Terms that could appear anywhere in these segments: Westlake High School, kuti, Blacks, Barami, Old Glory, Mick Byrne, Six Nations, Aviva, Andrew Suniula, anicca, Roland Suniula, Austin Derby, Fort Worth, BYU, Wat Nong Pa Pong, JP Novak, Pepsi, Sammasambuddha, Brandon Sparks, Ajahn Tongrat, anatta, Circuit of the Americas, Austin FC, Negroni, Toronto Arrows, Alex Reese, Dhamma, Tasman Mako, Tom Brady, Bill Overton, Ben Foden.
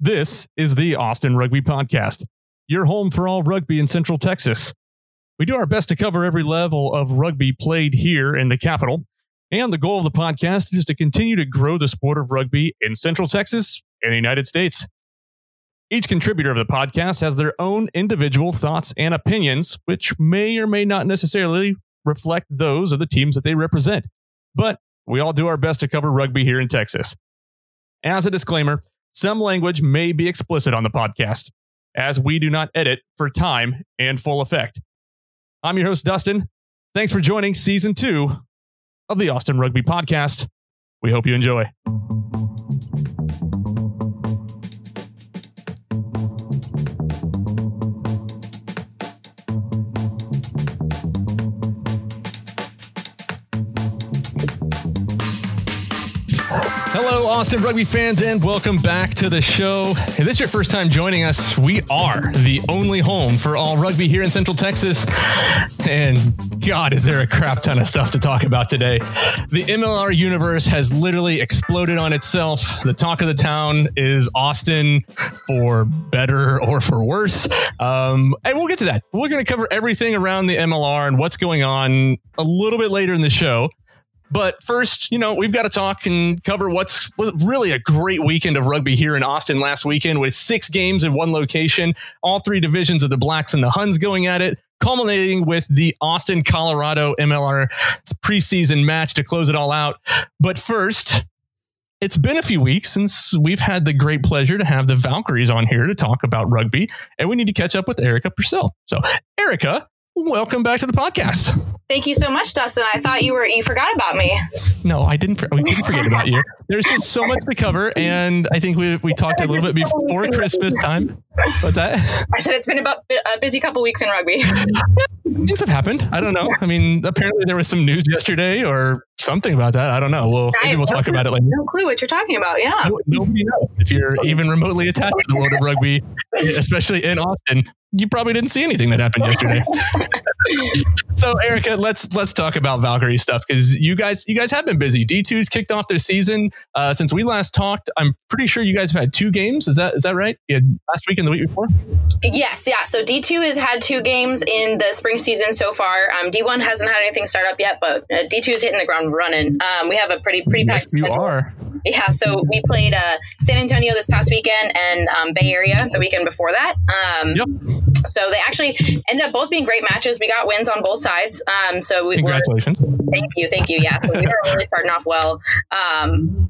This is the Austin Rugby Podcast, your home for all rugby in Central Texas. We do our best to cover every level of rugby played here in the capital, and the goal of the podcast is to continue to grow the sport of rugby in Central Texas and the United States. Each contributor of the podcast has their own individual thoughts and opinions, which may or may not necessarily reflect those of the teams that they represent, but we all do our best to cover rugby here in Texas. As a disclaimer, some language may be explicit on the podcast, as we do not edit for time and full effect. I'm your host, Dustin. Thanks for joining Season 2 of the Austin Rugby Podcast. We hope you enjoy. Hello, Austin Rugby fans, and welcome back to the show. If this is your first time joining us, we are the only home for all rugby here in Central Texas. And God, is there a crap ton of stuff to talk about today. The MLR universe has literally exploded on itself. The talk of the town is Austin, for better or for worse. And we'll get to that. We're going to cover everything around the MLR and what's going on a little bit later in the show. But first, you know, we've got to talk and cover what's really a great weekend of rugby here in Austin last weekend, with 6 games in one location, all 3 divisions of the Blacks and the Huns going at it, culminating with the Austin, Colorado MLR preseason match to close it all out. But first, it's been a few weeks since we've had the great pleasure to have the Valkyries on here to talk about rugby, and we need to catch up with Erika Persil. So, Erika, welcome back to the podcast. Thank you so much, Dustin. I thought you forgot about me. No, I didn't. We didn't forget about you. There's just so much to cover. And I think we talked a little bit before Christmas time. What's that? I said it's been a busy couple weeks in rugby. Things have happened. I don't know. I mean, apparently there was some news yesterday or something about that. I don't know. Maybe we'll talk about it later. No clue what you're talking about. Yeah. Nobody knows. If you're even remotely attached to the world of rugby, especially in Austin, you probably didn't see anything that happened yesterday. So, Erika, let's talk about Valkyrie stuff, because you guys have been busy. D2's kicked off their season since we last talked. I'm pretty sure you guys have had 2 games. Is that right? Yeah, last week and the week before. Yes, yeah. So D2 has had 2 games in the spring season so far. D1 hasn't had anything start up yet, but D2 is hitting the ground running. We have a pretty packed schedule. Yeah, so we played San Antonio this past weekend and Bay Area the weekend before that. Yep. So they actually ended up both being great matches. We got wins on both sides. Congratulations. Thank you. Yeah, so we were really starting off well.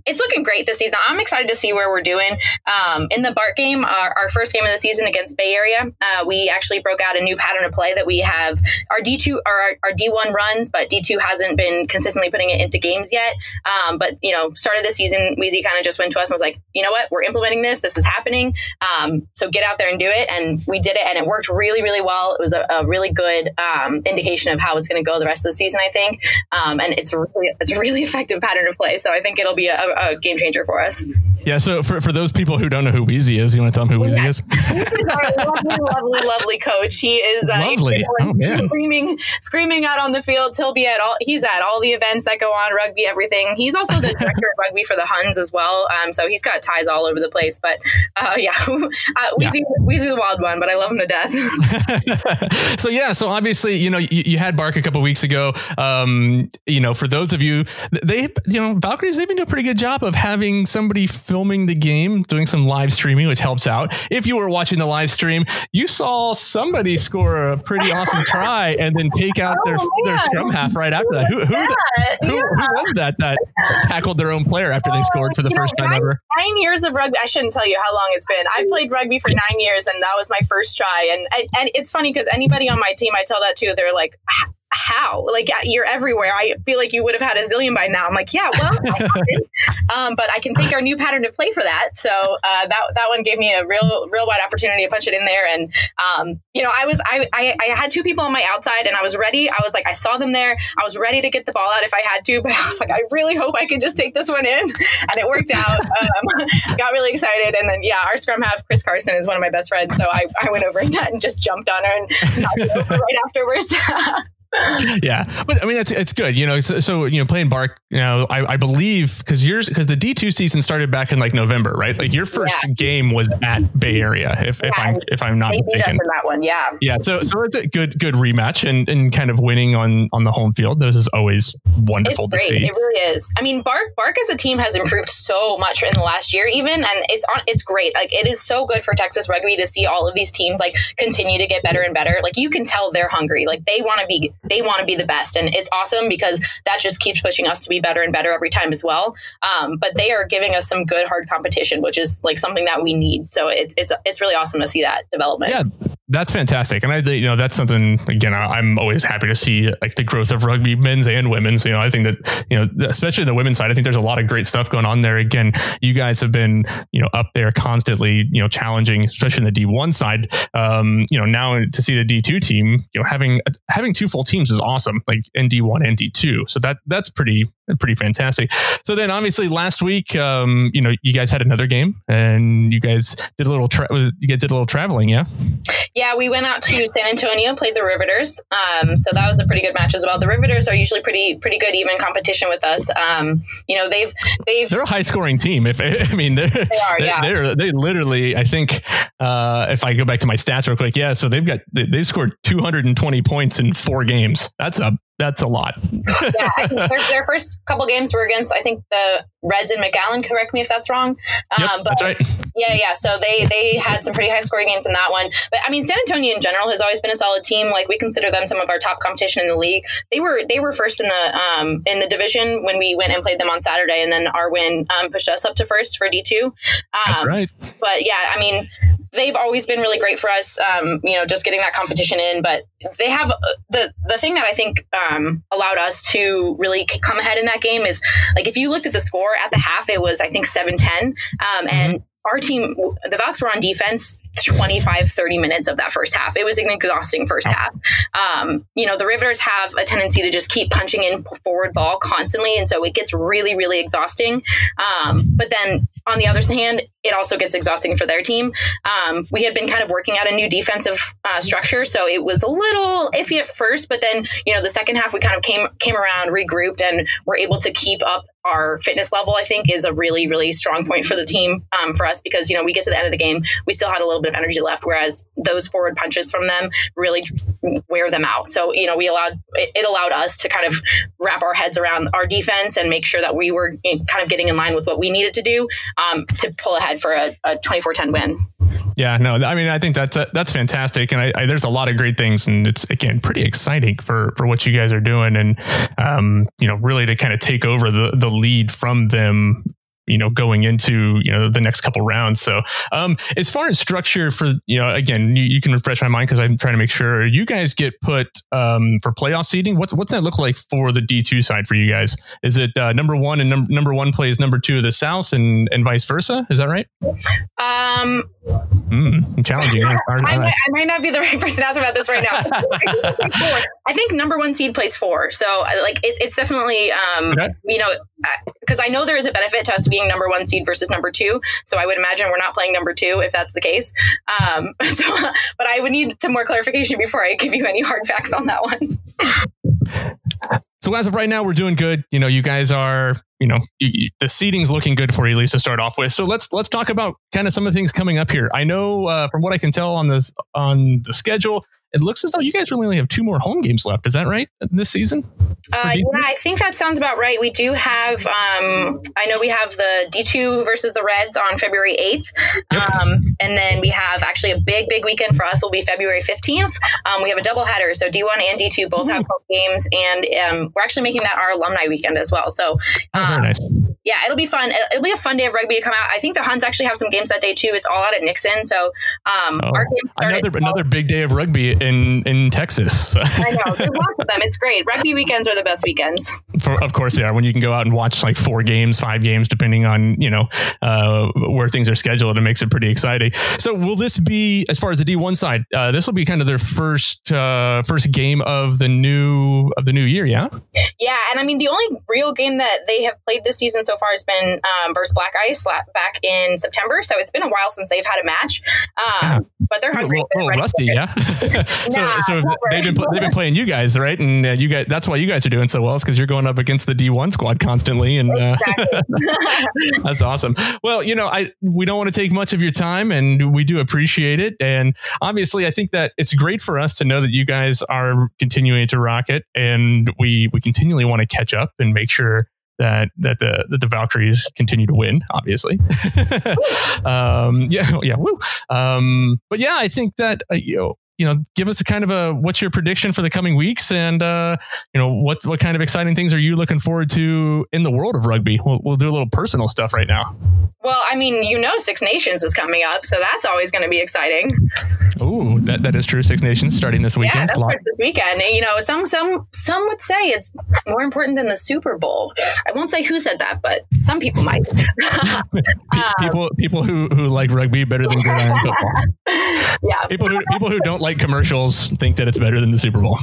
It's looking great this season. I'm excited to see where we're doing. In the BART game, our first game of the season against Bay Area, we actually broke out a new pattern of play that we have. Our D2 or our D1 runs, but D2 hasn't been consistently putting it into games yet. But, you know, start of the season, Weezy kind of just went to us and was like, you know what, we're implementing this. This is happening. So get out there and do it. And we did it, and it worked really, really well. It was a really good indication of how it's going to go the rest of the season, I think. And it's a really effective pattern of play. So I think it'll be a game changer for us. Yeah. So for those people who don't know who Weezy is, you want to tell them who Weezy is? He's our lovely coach. He is lovely. Screaming out on the field. He's at all the events that go on, rugby, everything. He's also the director of rugby for the Huns as well. So he's got ties all over the place. But Weezy the wild one, but I love him to death. So yeah. So obviously, you know, you had Bark a couple weeks ago. You know, for those of you, Valkyries, they've been doing a pretty good job of having somebody filming the game, doing some live streaming, which helps out. If you were watching the live stream, you saw somebody score a pretty awesome try and then take out their scrum half right after that. Who was that tackled their own player after they scored for the first time ever? 9 years of rugby. I shouldn't tell you how long it's been. I played rugby for 9 years, and that was my first try. And it's funny because anybody on my team, I tell that to, they're like, how? Like, you're everywhere. I feel like you would have had a zillion by now. I'm like, yeah, well, but I can think our new pattern of play for that. So that one gave me a real wide opportunity to punch it in there. And I had 2 people on my outside, and I was ready. I was like, I saw them there. I was ready to get the ball out if I had to, but I was like, I really hope I can just take this one in. And it worked out. Got really excited. And then yeah, our scrum half, Chris Carson, is one of my best friends. So I went over and just jumped on her and knocked her over right afterwards. Yeah, but I mean it's good, you know. So you know, playing Bark, you know, I believe because the D2 season started back in like November, right? Like your first game was at Bay Area, if I'm not mistaken. That one, yeah. So it's a good rematch and kind of winning on the home field. This is always wonderful to see. It really is. I mean, Bark as a team has improved so much in the last year, even, and it's great. Like it is so good for Texas rugby to see all of these teams like continue to get better and better. Like you can tell they're hungry. Like they want to be the best, and it's awesome because that just keeps pushing us to be better and better every time as well. But they are giving us some good hard competition, which is like something that we need. So it's really awesome to see that development. Yeah, that's fantastic. And that's something, again, I'm always happy to see like the growth of rugby, men's and women's. You know, I think that, you know, especially the women's side, I think there's a lot of great stuff going on there. Again, you guys have been, you know, up there constantly, you know, challenging, especially in the D1 side. You know, now to see the D2 team, you know, having two full teams is awesome, like in D1 and D2. So that's pretty fantastic. So then obviously last week, you know, you guys had another game and you guys did a little traveling. Yeah. Yeah. We went out to San Antonio, played the Riveters. So that was a pretty good match as well. The Riveters are usually pretty good, even competition with us. You know, they're a high scoring team. They literally, I think, if I go back to my stats real quick. Yeah. So they've scored 220 points in 4 games. That's a lot. Yeah, I think their first couple games were against, I think, the Reds and McAllen. Correct me if that's wrong. Yep, but that's right. Yeah. So they had some pretty high scoring games in that one. But I mean, San Antonio in general has always been a solid team. Like we consider them some of our top competition in the league. They were first in the division when we went and played them on Saturday, and then our win pushed us up to first for D2. That's right. But yeah, I mean, they've always been really great for us, you know, just getting that competition in. But they have the thing that I think allowed us to really come ahead in that game is, like, if you looked at the score at the half, it was, I think, 7-10. And our team, the Valks, were on defense 25-30 minutes of that first half. It was an exhausting first half. You know, the Riveters have a tendency to just keep punching in forward ball constantly, and so it gets really, really exhausting. But then on the other hand, it also gets exhausting for their team. We had been kind of working out a new defensive structure, so it was a little iffy at first, but then, you know, the second half we kind of came around, regrouped, and were able to keep up our fitness level. I think is a really, really strong point for the team, for us, because, you know, we get to the end of the game, we still had a little bit of energy left, whereas those forward punches from them really wear them out. So, you know, it allowed us to kind of wrap our heads around our defense and make sure that we were kind of getting in line with what we needed to do, to pull ahead for a 24-10 win. Yeah, no, I mean, I think that's fantastic. And I there's a lot of great things, and it's, again, pretty exciting for what you guys are doing. And, you know, really to kind of take over the lead from them, you know, going into, you know, the next couple rounds. So, as far as structure for, you know, again, you can refresh my mind, cause I'm trying to make sure you guys get put, for playoff seeding. What's that look like for the D2 side for you guys? Is it, number 1 and number 1 plays number 2 of the South and vice versa? Is that right? Challenging. I might not be the right person to ask about this right now. I think number 1 seed plays 4. So like, it's definitely, okay. You know, cause I know there is a benefit to us to be number 1 seed versus number 2, so I would imagine we're not playing number 2 if that's the case. But I would need some more clarification before I give you any hard facts on that one. So as of right now, we're doing good. You know, you guys are, you know, the seeding's looking good for you, at least to start off with. So let's talk about kind of some of the things coming up here. I know from what I can tell on the schedule, it looks as though you guys really only have 2 more home games left. Is that right? This season? Yeah, I think that sounds about right. We do have, I know we have the D2 versus the Reds on February 8th. Yep. And then we have actually a big, big weekend for us will be February 15th. We have a doubleheader. So D1 and D2 both have home games, and we're actually making that our alumni weekend as well. So very nice. Yeah, it'll be fun. It'll be a fun day of rugby to come out. I think the Huns actually have some games that day too. It's all out at Nixon. So our game started another big day of rugby in Texas. I know. There's lots of them. It's great. Rugby weekends are the best weekends. Of course they are. When you can go out and watch like 4 games, 5 games, depending on, you know, where things are scheduled, it makes it pretty exciting. So will this be, as far as the D1 side, this will be kind of their first game of the new year, yeah? Yeah, and I mean, the only real game that they have played this season so so far has been versus Black Ice back in September. So it's been a while since they've had a match. But they're hungry. They're rusty, yeah. They've been playing you guys, right? And you guys, that's why you guys are doing so well, is because you're going up against the D1 squad constantly. And exactly. That's awesome. Well, you know, we don't want to take much of your time, and we do appreciate it. And obviously, I think that it's great for us to know that you guys are continuing to rock it, and we continually want to catch up and make sure that the Valkyries continue to win, obviously. But yeah, I think that give us a kind of what's your prediction for the coming weeks, and what kind of exciting things are you looking forward to in the world of rugby? We'll do a little personal stuff right now. Well, I mean, Six Nations is coming up, so that's always going to be exciting. Ooh, that is true. Six Nations starting this weekend. Yeah, that starts this weekend. You know, some would say it's more important than the Super Bowl. I won't say who said that, but some people might. People who like rugby better than gridiron football. Yeah. People who don't like commercials think that it's better than the Super Bowl.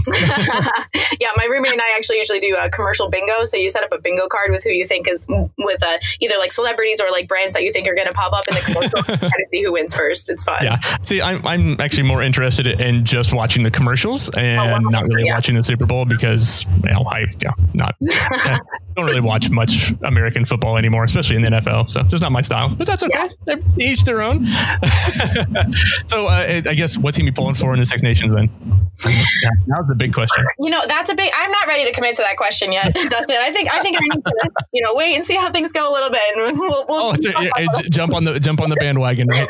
Yeah, my roommate and I actually usually do a commercial bingo. So you set up a bingo card with who you think is with either like celebrities or like brands that you think are going to pop up in the commercial, try to see who wins first. It's fun. Yeah. See, I'm actually more interested in just watching the commercials and not really watching the Super Bowl, because I don't really watch much American football anymore, especially in the NFL. So it's not my style, but that's okay. Yeah. Each their own. So I guess, what team you pulling for in the Six Nations then? Yeah, now's the big question. I'm not ready to commit to that question yet, Dustin. I think I need to wait and see how things go a little bit, and we'll jump on the bandwagon, right?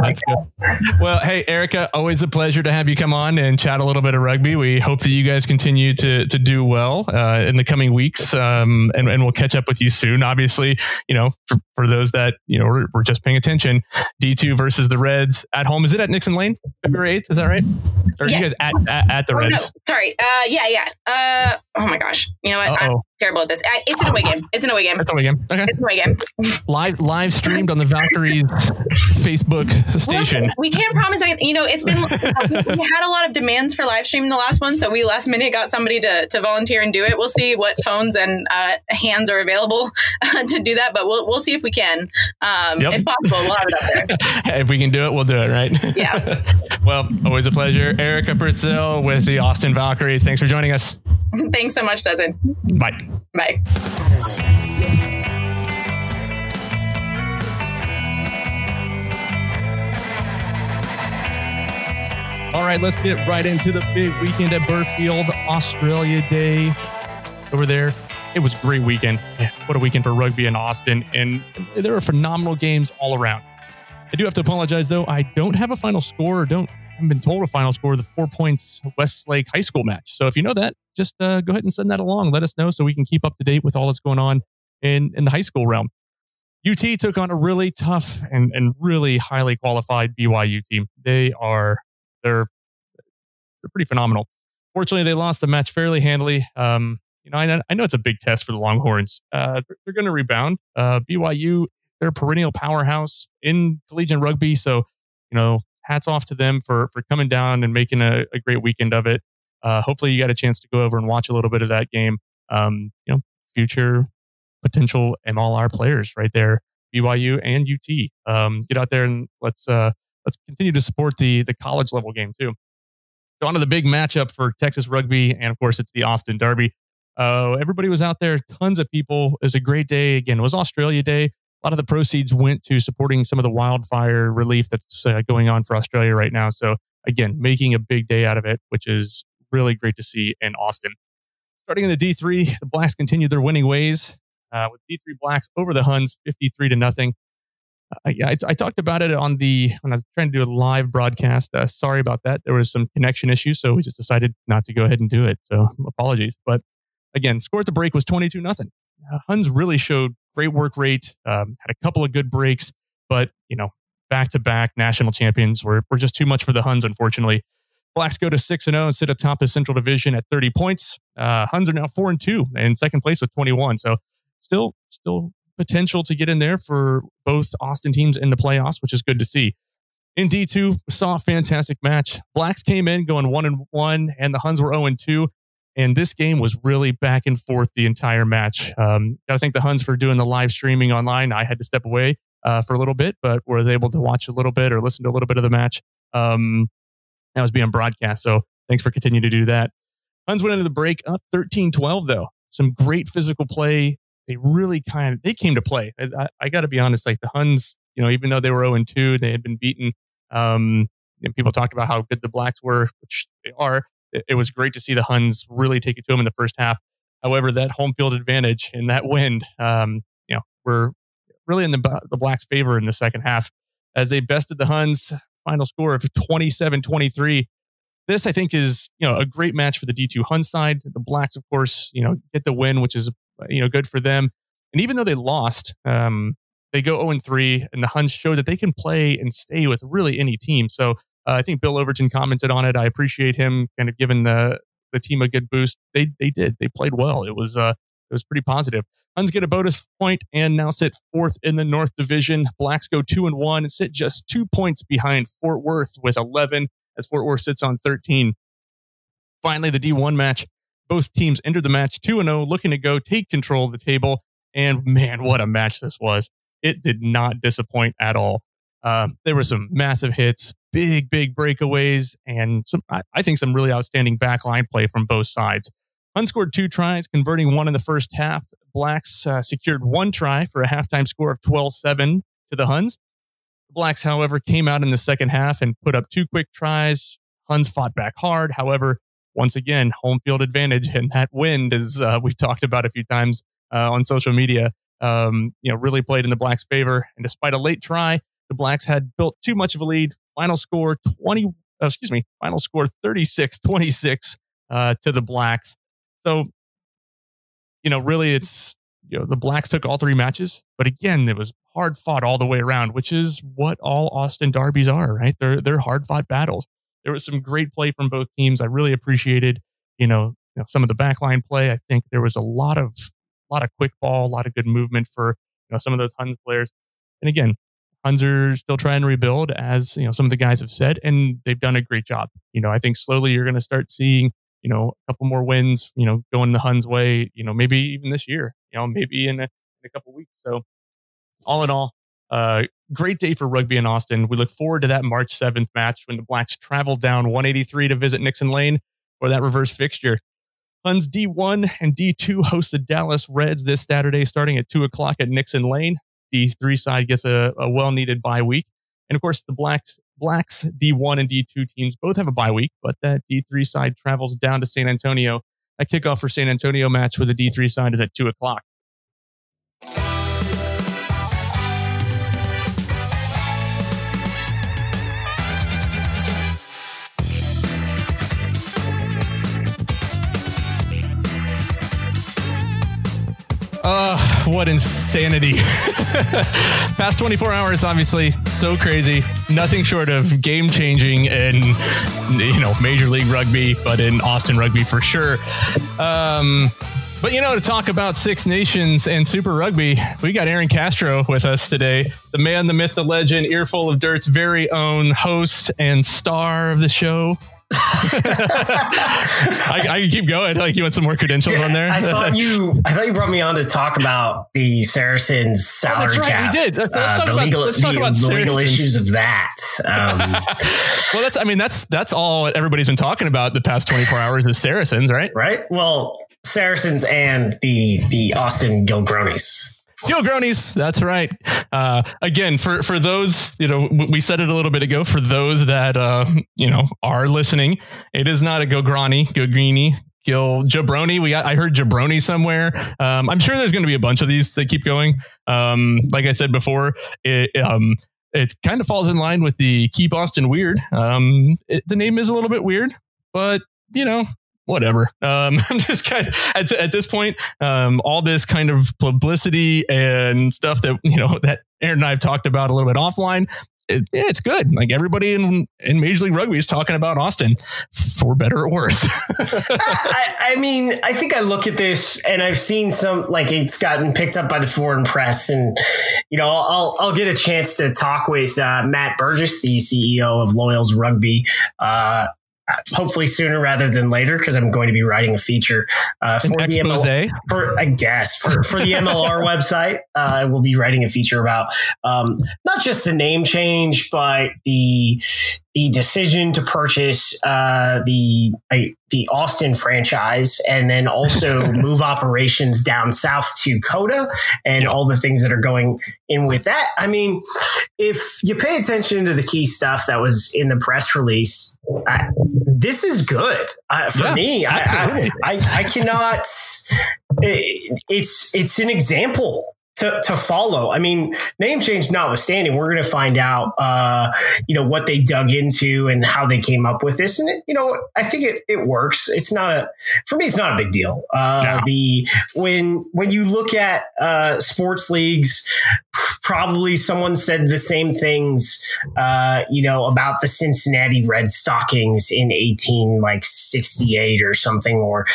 That's good. Well, hey, Erika, always a pleasure to have you come on and chat a little bit of rugby. We hope that you guys continue to do well in the coming weeks, and we'll catch up with you soon. Obviously, for those that we're just paying attention, D2 versus the Reds at home. Is it at Nixon Lane, February 8th? Is that right? Or are you guys at the Reds? No, sorry. Oh my gosh. You know what? I'm terrible at this. It's an away game. It's an away game. Okay. It's an away game. Live streamed on the Valkyries Facebook station. Well, we can't promise anything. It's been we had a lot of demands for live streaming the last one, so we last minute got somebody to volunteer and do it. We'll see what phones and hands are available to do that, but we'll see if we can. If possible, we'll have it up there. Hey, if we can do it, we'll do it, right? Yeah. Well, always a pleasure. Erika Persil with the Austin Valkyries. Thanks for joining us. Thanks so much, Dustin. Bye. Bye. All right, let's get right into the big weekend at Burfield, Australia Day over there. It was a great weekend. Yeah. What a weekend for rugby in Austin. And there are phenomenal games all around. I do have to apologize, though. I don't have a final score. I haven't been told a final score of the 4 points Westlake High School match. So if you know that, just go ahead and send that along. Let us know so we can keep up to date with all that's going on in the high school realm. UT took on a really tough and really highly qualified BYU team. They're pretty phenomenal. Fortunately, they lost the match fairly handily. I know it's a big test for the Longhorns. They're going to rebound. BYU, they're a perennial powerhouse in collegiate rugby. So, hats off to them for coming down and making a great weekend of it. Hopefully you got a chance to go over and watch a little bit of that game. Future potential MLR players right there, BYU and UT. Get out there and let's continue to support the college level game too. So on to the big matchup for Texas rugby. And of course, it's the Austin Derby. Everybody was out there. Tons of people. It was a great day. Again, it was Australia Day. A lot of the proceeds went to supporting some of the wildfire relief that's going on for Australia right now. So again, making a big day out of it, which is really great to see in Austin. Starting in the D3, the Blacks continued their winning ways with D3 Blacks over the Huns, 53-0. I talked about it when I was trying to do a live broadcast. Sorry about that. There was some connection issues, so we just decided not to go ahead and do it. So apologies. But again, score at the break was 22-0. Huns really showed great work rate, had a couple of good breaks, but, back-to-back national champions were just too much for the Huns, unfortunately. Blacks go to 6-0 and sit atop the Central Division at 30 points. Huns are now 4-2 in second place with 21. So still potential to get in there for both Austin teams in the playoffs, which is good to see. In D2, saw a fantastic match. Blacks came in going 1-1, and the Huns were 0-2. And this game was really back and forth the entire match. Gotta thank the Huns for doing the live streaming online. I had to step away for a little bit, but was able to watch a little bit or listen to a little bit of the match. That was being broadcast, so thanks for continuing to do that. Huns went into the break up 13-12, though. Some great physical play. They really they came to play. I got to be honest, like the Huns, you know, even though they were 0-2, they had been beaten. And people talked about how good the Blacks were, which they are. It was great to see the Huns really take it to them in the first half. However, that home field advantage and that wind, were really in the Blacks' favor in the second half as they bested the Huns. Final score of 27-23. This, I think, is a great match for the D2 Huns side. The Blacks, of course, get the win, which is good for them. And even though they lost, they go 0-3, and the Huns show that they can play and stay with really any team. So I think Bill Overton commented on it. I appreciate him kind of giving the team a good boost. They did. They played well. It was pretty positive. Huns get a bonus point and now sit fourth in the North Division. Blacks go 2-1 and sit just 2 points behind Fort Worth with 11 as Fort Worth sits on 13. Finally, the D1 match. Both teams entered the match 2-0, looking to go take control of the table. And man, what a match this was. It did not disappoint at all. There were some massive hits, big breakaways, and some really outstanding backline play from both sides. Huns scored 2 tries, converting 1 in the first half. Blacks secured 1 try for a halftime score of 12-7 to the Huns. The Blacks, however, came out in the second half and put up 2 quick tries. Huns fought back hard. However, once again, home field advantage and that wind, as we've talked about a few times on social media, really played in the Blacks' favor. And despite a late try, the Blacks had built too much of a lead. Final score 36-26 to the Blacks. So, really it's, the Blacks took all 3 matches, but again, it was hard fought all the way around, which is what all Austin derbies are, right? They're hard fought battles. There was some great play from both teams. I really appreciated, some of the backline play. I think there was a lot of quick ball, a lot of good movement for, some of those Huns players. And again, Huns are still trying to rebuild, as, some of the guys have said, and they've done a great job. I think slowly you're going to start seeing a couple more wins, going the Huns' way, maybe even this year, maybe in a couple weeks. So all in all, great day for rugby in Austin. We look forward to that March 7th match when the Blacks travel down 183 to visit Nixon Lane for that reverse fixture. Huns D1 and D2 host the Dallas Reds this Saturday, starting at 2:00 at Nixon Lane. D3 side gets a well-needed bye week. And of course, the Blacks D1 and D2 teams both have a bye week, but that D3 side travels down to San Antonio. A kickoff for San Antonio match with the D3 side is at 2:00. What insanity. Past 24 hours, obviously, so crazy. Nothing short of game-changing in, Major League Rugby, but in Austin Rugby for sure. But, to talk about Six Nations and Super Rugby, we got Aaron Castro with us today. The man, the myth, the legend, Earful of Dirt's very own host and star of the show. I can keep going. Like, you want some more credentials on there? I thought you brought me on to talk about the Saracens salary cap. We did. Let's talk about the legal issues of that. Well, that's all everybody's been talking about the past 24 hours is Saracens, right? Right. Well, Saracens and the Austin Gilgronis. Gilgronis, that's right. Again, for those, we said it a little bit ago. For those that are listening, it is not a Gilgroni, Jabroni. I heard Jabroni somewhere. I'm sure there's going to be a bunch of these that keep going. Like I said before, it kind of falls in line with the Keep Austin Weird. The name is a little bit weird, but whatever. I'm just kind of at this point, all this kind of publicity and stuff that, that Aaron and I've talked about a little bit offline. It's good. Like, everybody in Major League Rugby is talking about Austin, for better or worse. I think I look at this and I've seen some, like, it's gotten picked up by the foreign press, and, I'll get a chance to talk with Matt Burgess, the CEO of Loyals Rugby, hopefully sooner rather than later, because I'm going to be writing a feature for an exposé. For the MLR website. I will be writing a feature about not just the name change, but the decision to purchase the Austin franchise, and then also move operations down south to Coda and all the things that are going in with that. I mean, if you pay attention to the key stuff that was in the press release, this is good for me. I cannot. It's an example to follow. I mean, name change notwithstanding, we're going to find out, what they dug into and how they came up with this. And I think it works. It's not it's not a big deal. When you look at sports leagues, probably someone said the same things, about the Cincinnati Red Stockings in 1868 or something, or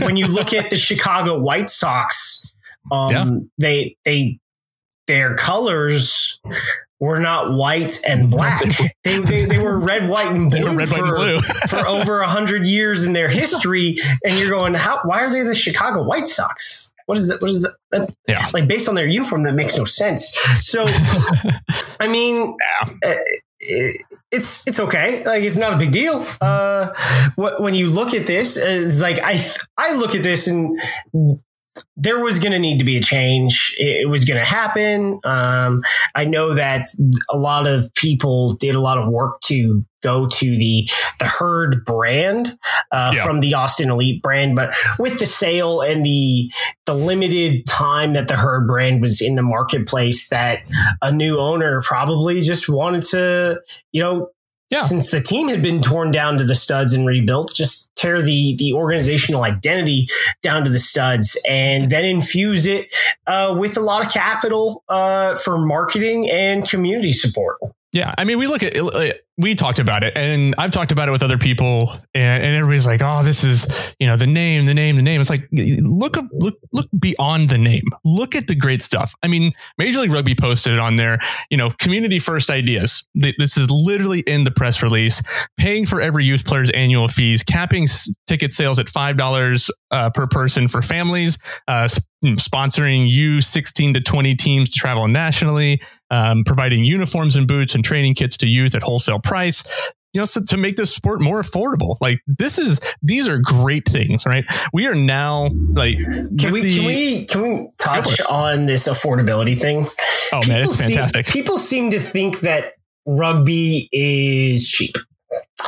when you look at the Chicago White Sox, their colors were not white and black. They were red, white, and blue, for over 100 years in their history. And you're going, why are they the Chicago White Sox? What is that? What is that? Like, based on their uniform, that makes no sense. So, I mean, it's okay. Like, it's not a big deal. When you look at this, is like I look at this and there was going to need to be a change. It was going to happen. I know that a lot of people did a lot of work to go to the Herd brand from the Austin Elite brand, but with the sale and the limited time that the Herd brand was in the marketplace, that a new owner probably just wanted to, since the team had been torn down to the studs and rebuilt, just tear the organizational identity down to the studs and then infuse it with a lot of capital for marketing and community support. Yeah. I mean, we talked about it, and I've talked about it with other people, and everybody's like, oh, this is, the name. It's like, look beyond the name, look at the great stuff. I mean, Major League Rugby posted it on their, community first ideas. This is literally in the press release, paying for every youth player's annual fees, capping ticket sales at $5 per person for families, sponsoring U16 to 20 teams to travel nationally, providing uniforms and boots and training kits to youth at wholesale price, so to make this sport more affordable. Like, these are great things, right? We are now like, can we touch on this affordability thing? Oh, man, it's fantastic. People seem to think that rugby is cheap.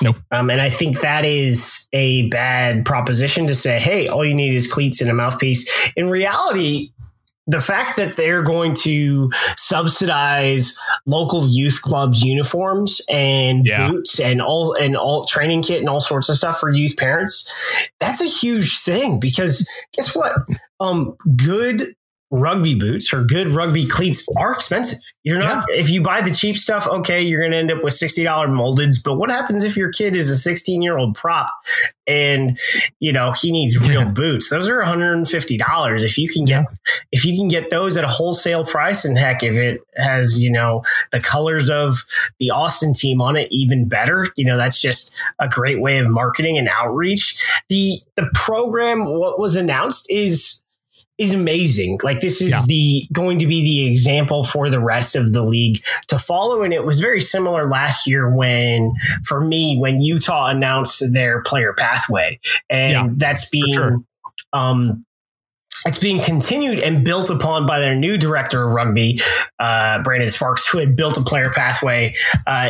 Nope. And I think that is a bad proposition to say, hey, all you need is cleats and a mouthpiece. In reality, the fact that they're going to subsidize local youth clubs' uniforms and boots and all training kit and all sorts of stuff for youth parents, that's a huge thing, because guess what? Good rugby boots or good rugby cleats are expensive. You're not, if you buy the cheap stuff, okay, you're going to end up with $60 moldeds. But what happens if your kid is a 16-year-old prop and, he needs real boots? Those are $150. If you can get those at a wholesale price, and heck, if it has, the colors of the Austin team on it, even better. That's just a great way of marketing and outreach. The program, what was announced is amazing. Like, this is going to be the example for the rest of the league to follow. And it was very similar last year when Utah announced their player pathway, and that's being, it's being continued and built upon by their new director of rugby, Brandon Sparks, who had built a player pathway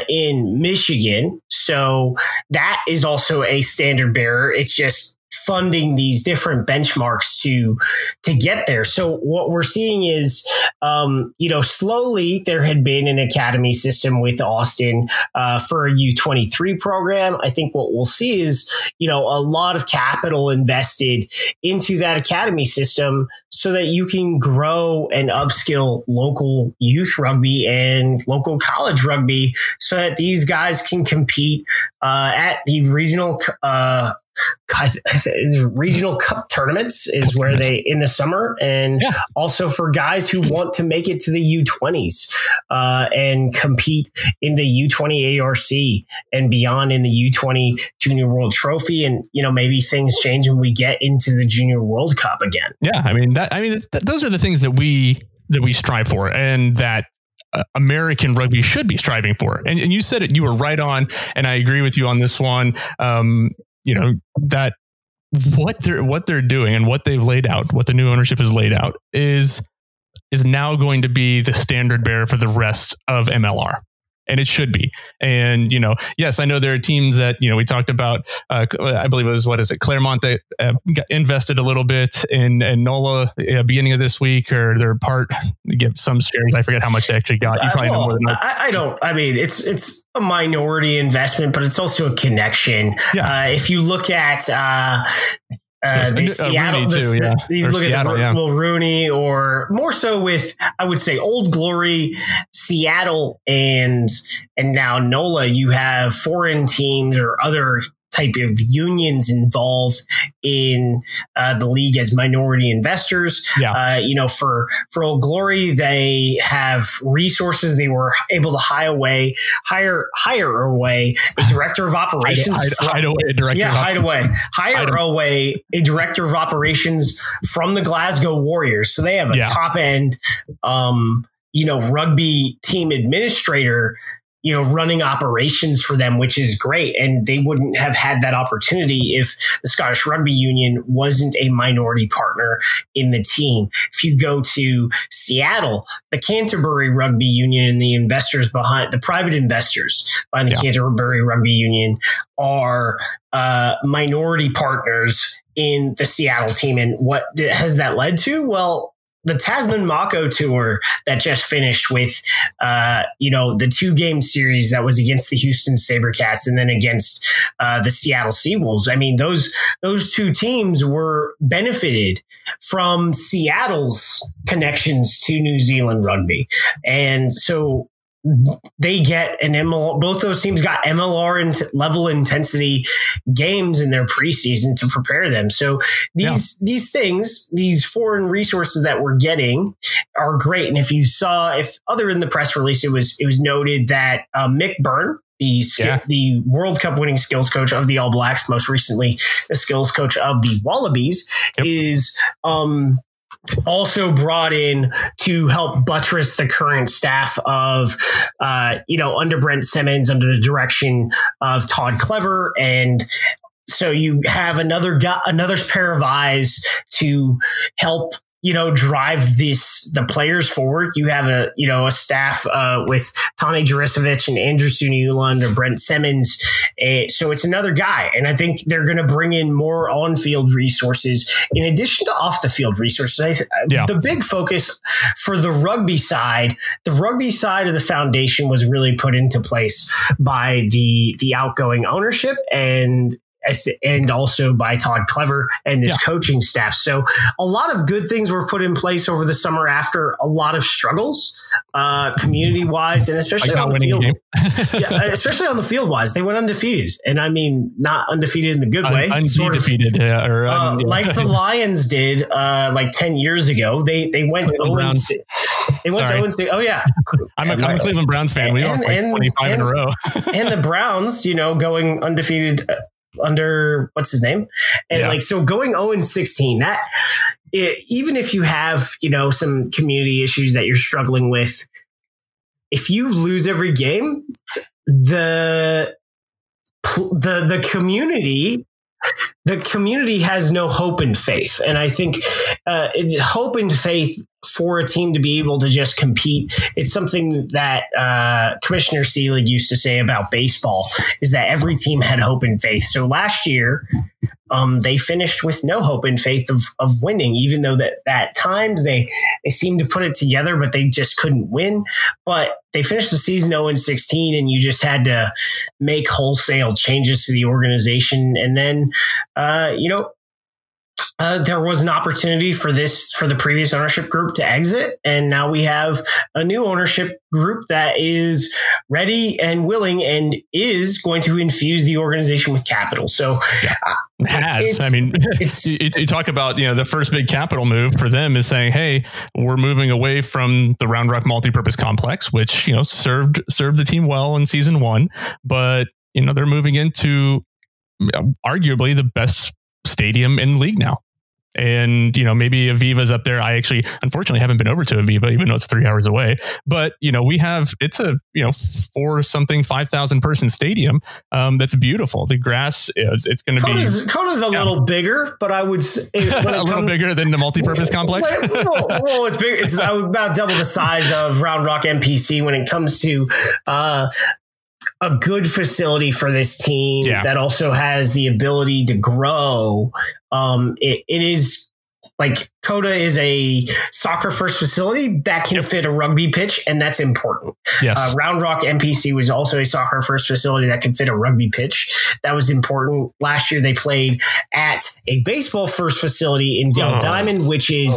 in Michigan. So that is also a standard bearer. It's just funding these different benchmarks to get there. So what we're seeing is, slowly there had been an academy system with Austin for a U23 program. I think what we'll see is, a lot of capital invested into that academy system so that you can grow and upskill local youth rugby and local college rugby so that these guys can compete at the regional regional cup tournaments is where they in the summer, and also for guys who want to make it to the U20s and compete in the U20 ARC and beyond in the U20 Junior World Trophy. And, you know, maybe things change when we get into the Junior World Cup again. Yeah. I mean, those are the things that we strive for, and that American rugby should be striving for. And you said it, you were right on. And I agree with you on this one. You know, that what they're doing and what they've laid out, what the new ownership has laid out is now going to be the standard bearer for the rest of MLR. And it should be. And, you know, yes, I know there are teams that, you know, we talked about, I believe it was, Claremont that got invested a little bit in NOLA beginning of this week, or their part, give some shares. I forget how much they actually got. You probably know more than I don't. I mean, it's a minority investment, but it's also a connection. Yeah. If you look at, the Seattle, Rooney too, you look Seattle, at the Rooney, or more so with, I would say, Old Glory, Seattle, and now NOLA. You have foreign teams or other type of unions involved in the league as minority investors. Yeah. You know, for Old Glory, they have resources. They were able to hire away a director of operations. Hire away a director of operations from the Glasgow Warriors. So they have a top end, you know, rugby team administrator, you know, running operations for them, which is great. And they wouldn't have had that opportunity if the Scottish Rugby Union wasn't a minority partner in the team. If you go to Seattle, the Canterbury Rugby Union and the investors behind the private investors behind the Canterbury Rugby Union are minority partners in the Seattle team. And what has that led to? Well, the Tasman Mako tour that just finished with, you know, the 2-game series that was against the Houston SaberCats and then against the Seattle Seawolves. I mean, those two teams were benefited from Seattle's connections to New Zealand rugby. And so they get an MLR. Both those teams got MLR and level intensity games in their preseason to prepare them. So these things, these foreign resources that we're getting are great. And if you saw, in the press release, it was noted that Mick Byrne, the World Cup winning skills coach of the All Blacks, most recently the skills coach of the Wallabies, is also brought in to help buttress the current staff of, you know, under Brent Simmons, under the direction of Todd Clever. And so you have another pair of eyes to help, you know, drive the players forward. You have a staff with Tani Juricevic and Andrew Suniula under Brent Simmons. So it's another guy. And I think they're going to bring in more on-field resources in addition to off-the-field resources. The big focus for the rugby side of the foundation was really put into place by the outgoing ownership and also by Todd Clever and his coaching staff. So a lot of good things were put in place over the summer after a lot of struggles, community wise, and especially on the field. Especially on the field wise, they went undefeated, and I mean not undefeated in the good way, like the Lions did like 10 years ago. They went 0-6. They went 0-6. Oh yeah, I'm a Cleveland Browns fan. We lost like 25 in a row, and the Browns, you know, going undefeated under what's his name, and so going 0-16, that even if you have, you know, some community issues that you're struggling with, if you lose every game, the community has no hope and faith. And I think hope and faith for a team to be able to just compete. It's something that Commissioner Selig used to say about baseball, is that every team had hope and faith. So last year they finished with no hope and faith of winning, even though that at times they seemed to put it together, but they just couldn't win. But they finished the season 0-16, and you just had to make wholesale changes to the organization. And then, you know, there was an opportunity for the previous ownership group to exit. And now we have a new ownership group that is ready and willing and is going to infuse the organization with capital. So yeah, it has, I mean, you talk about, you know, the first big capital move for them is saying, hey, we're moving away from the Round Rock multipurpose complex, which, you know, served the team well in season one, but you know, they're moving into arguably the best stadium in the league now. And, you know, maybe Aviva's up there. I actually, unfortunately, haven't been over to Aviva, even though it's 3 hours away. But, you know, we have, it's a, you know, 5,000 person stadium. That's beautiful. The grass is, it's going to be. Coda's a little bigger, but I would say. Little bigger than the multipurpose complex? Well, it's big. It's about double the size of Round Rock MPC when it comes to, a good facility for this team that also has the ability to grow. It is like Coda is a soccer first facility that can fit a rugby pitch, and that's important. Yes. Round Rock MPC was also a soccer first facility that could fit a rugby pitch. That was important. Last year they played at a baseball first facility in Del Diamond, which is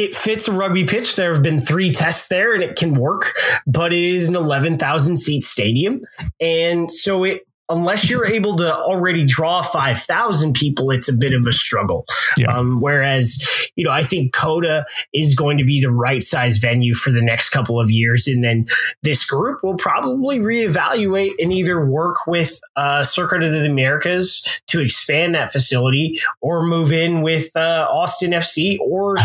it fits a rugby pitch. There have been 3 tests there and it can work, but it is an 11,000 seat stadium. And so unless you're able to already draw 5,000 people, it's a bit of a struggle. Yeah. Whereas, you know, I think Coda is going to be the right size venue for the next couple of years. And then this group will probably reevaluate and either work with Circuit of the Americas to expand that facility or move in with Austin FC or,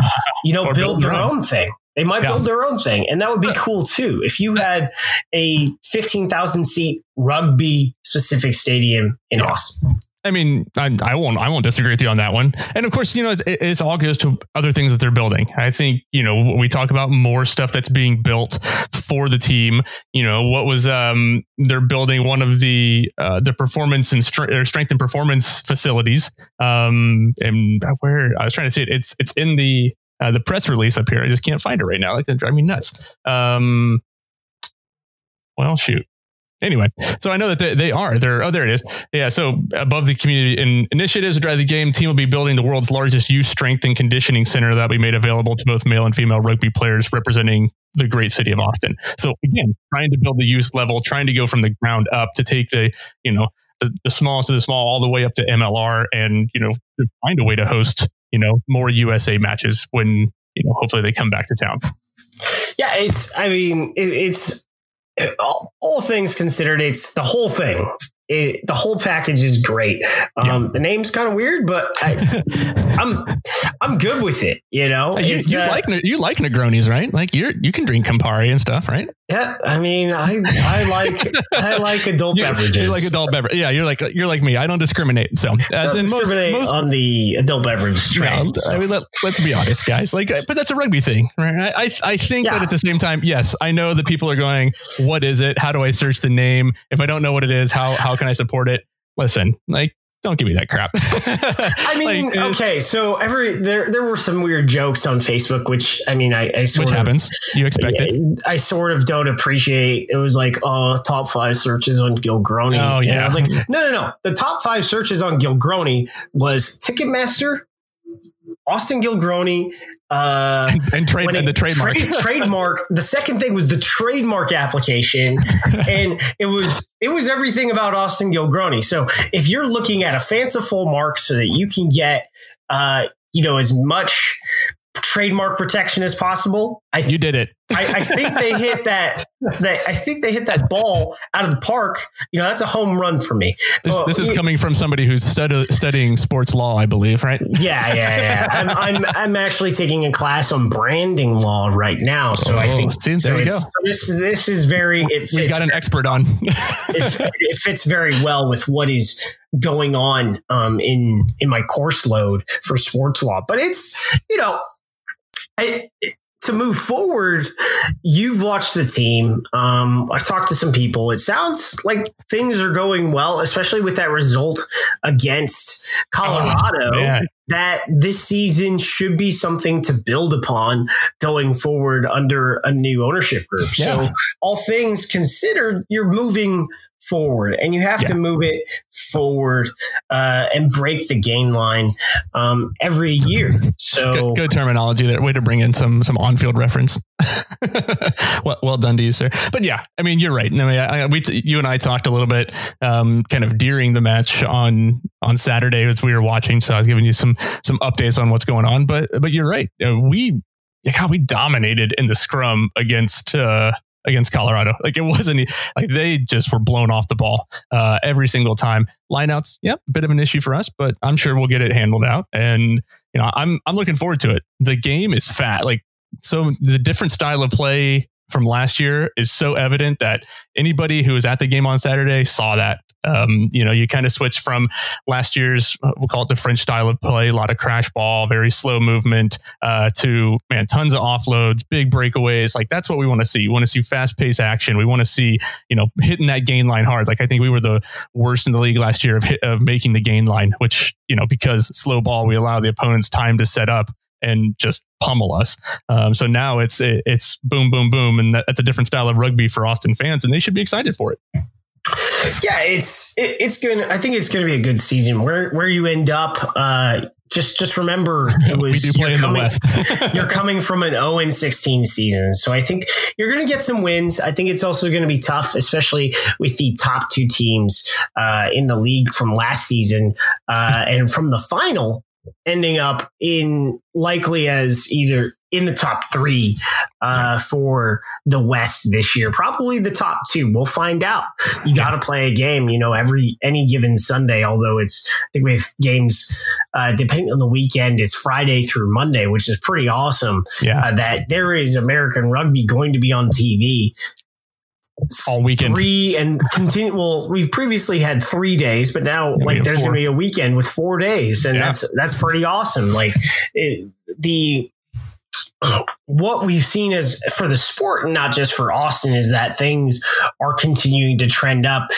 you know, build their own thing. They might build their own thing. And that would be cool too. If you had a 15,000 seat rugby specific stadium in Austin. I mean, I won't disagree with you on that one. And of course, you know, it's all goes to other things that they're building. I think, you know, we talk about more stuff that's being built for the team. You know, what was, they're building one of the performance and strength and performance facilities. And where I was trying to see it, it's in the press release up here. I just can't find it right now. It's going to drive me nuts. Well, shoot. Anyway, so I know that they are there. Oh, there it is. Yeah. So above the community initiatives to drive the game, team will be building the world's largest youth strength and conditioning center that will be made available to both male and female rugby players representing the great city of Austin. So again, trying to build the youth level, trying to go from the ground up to take the, you know, the small to the small all the way up to MLR and, you know, to find a way to host, you know, more USA matches when, you know, hopefully they come back to town. Yeah. All things considered, it's the whole thing. The whole package is great. The name's kind of weird, but I'm good with it. You know, you like Negronis, right? Like you can drink Campari and stuff, right? Yeah, I mean, I like adult beverages. You like adult beverage? Yeah, you're like me. I don't discriminate. So don't discriminate on the adult beverage train. No, so. I mean, let's be honest, guys. Like, but that's a rugby thing, right? I think that at the same time, yes, I know that people are going, what is it? How do I search the name? If I don't know what it is, how can I support it? Listen, like, don't give me that crap. I mean, like, okay. So there were some weird jokes on Facebook, which I mean, which happens. You expect it. I sort of don't appreciate. It was like, oh, top 5 searches on Gilgroni. Oh yeah. And I was like, no. The top 5 searches on Gilgroni was Ticketmaster, Austin Gilgroni, and the trademark. Trademark. The second thing was the trademark application, and it was everything about Austin Gilgroni. So if you're looking at a fanciful mark so that you can get as much trademark protection as possible, you did it. I think they hit that. I think they hit that ball out of the park. You know, that's a home run for me. This is coming from somebody who's studying sports law, I believe, right? Yeah. I'm actually taking a class on branding law right now, so I think there we go. This is very. We got an expert on. It fits very well with what is going on in my course load for sports law, but it's to move forward, you've watched the team. I talked to some people. It sounds like things are going well, especially with that result against Colorado. That this season should be something to build upon going forward under a new ownership group. Yeah. So all things considered, you're moving forward, and you have to move it forward and break the gain line every year. So good terminology there. Way to bring in some on-field reference. well done to you, sir. But yeah, I mean, you're right. I mean, you and I talked a little bit kind of during the match on Saturday as we were watching. So I was giving you some updates on what's going on, but you're right. We dominated in the scrum against Colorado. Like, it wasn't like they just were blown off the ball every single time. Lineouts, yep, a bit of an issue for us, but I'm sure we'll get it handled out. And you know, I'm looking forward to it. The game is fat. Like, so the different style of play from last year is so evident that anybody who was at the game on Saturday saw that. You know, you kind of switch from last year's, we'll call it the French style of play, a lot of crash ball, very slow movement, to, man, tons of offloads, big breakaways. Like, that's what we want to see. You want to see fast paced action. We want to see, you know, hitting that gain line hard. Like, I think we were the worst in the league last year of making the gain line, which, you know, because slow ball, we allow the opponents time to set up and just pummel us. So now it's boom, boom, boom. And that's a different style of rugby for Austin fans, and they should be excited for it. Yeah, it's going to, I think it's going to be a good season. Where you end up, just remember it was, you're coming from an 0-16 season. So I think you're going to get some wins. I think it's also going to be tough, especially with the top two teams in the league from last season and from the final, ending up in likely as either in the top three for the West this year, probably the top two. We'll find out. You got to play a game, you know, any given Sunday, although I think we have games, depending on the weekend, it's Friday through Monday, which is pretty awesome. Yeah. That there is American rugby going to be on TV all weekend. Well, we've previously had 3 days, but now there's going to be a weekend with 4 days, and that's pretty awesome. Like, what we've seen is for the sport, and not just for Austin, is that things are continuing to trend up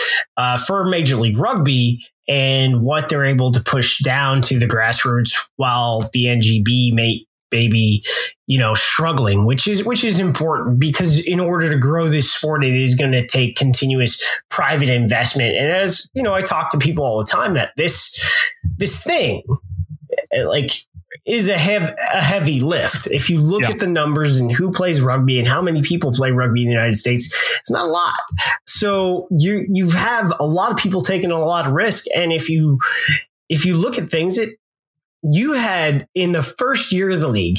for Major League Rugby and what they're able to push down to the grassroots, while the NGB maybe, you know, struggling, which is important, because in order to grow this sport, it is going to take continuous private investment. And as you know, I talk to people all the time that this thing, like, is a heavy lift. If you look at the numbers and who plays rugby and how many people play rugby in the United States, it's not a lot. So you have a lot of people taking a lot of risk. And if you look at things, you had, in the first year of the league,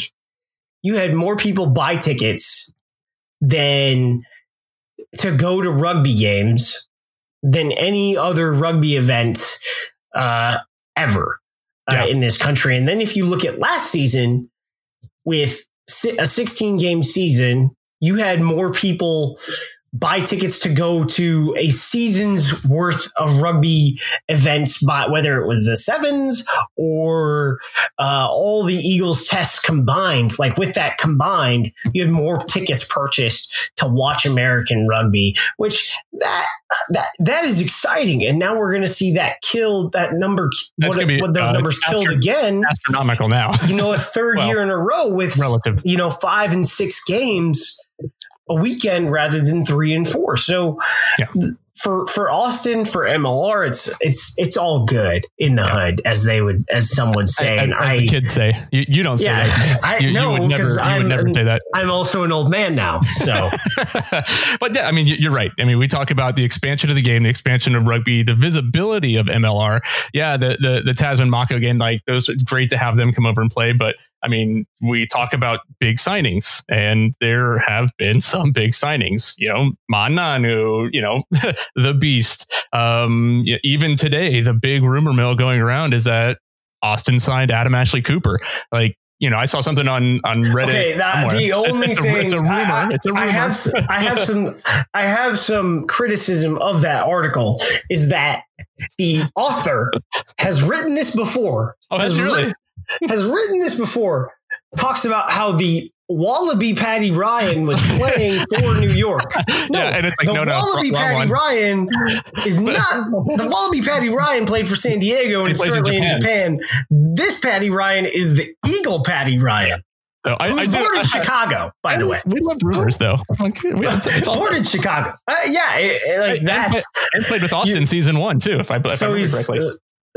you had more people buy tickets than to go to rugby games than any other rugby event ever in this country. And then if you look at last season, with a 16-game season, you had more people buy tickets to go to a season's worth of rugby events, by whether it was the sevens or all the Eagles tests combined. Like, with that combined, you had more tickets purchased to watch American rugby, which that is exciting. And now we're going to see that killed, that number. Those numbers killed again. Astronomical now. You know, a third year in a row with relative, you know, 5 and 6 games a weekend rather than 3 and 4. So for Austin, for MLR, it's all good in the hood, as some would say. As the kids say, you don't say that. You would never say that. I'm also an old man now. So, but yeah, I mean, you're right. I mean, we talk about the expansion of the game, the expansion of rugby, the visibility of MLR. Yeah. The Tasman Mako game, like, those are great to have them come over and play, but I mean, we talk about big signings, and there have been some big signings, you know, Mananu, you know, the beast. Even today, the big rumor mill going around is that Austin signed Adam Ashley Cooper. Like, you know, I saw something on Reddit. Okay, the only thing, it's a rumor. It's a rumor. I have some criticism of that article, is that the author has written this before. Oh, that's really. Has written this before, talks about how the Wallaby Patty Ryan was playing for New York. No, yeah, and it's like, Ryan is not. The Wallaby Patty Ryan played for San Diego and is currently in Japan. This Patty Ryan is the Eagle Patty Ryan. So I boarded Chicago, by the way. We love Brewers, though. Boarded Chicago. Yeah, and played with Austin season one too. If I remember correctly.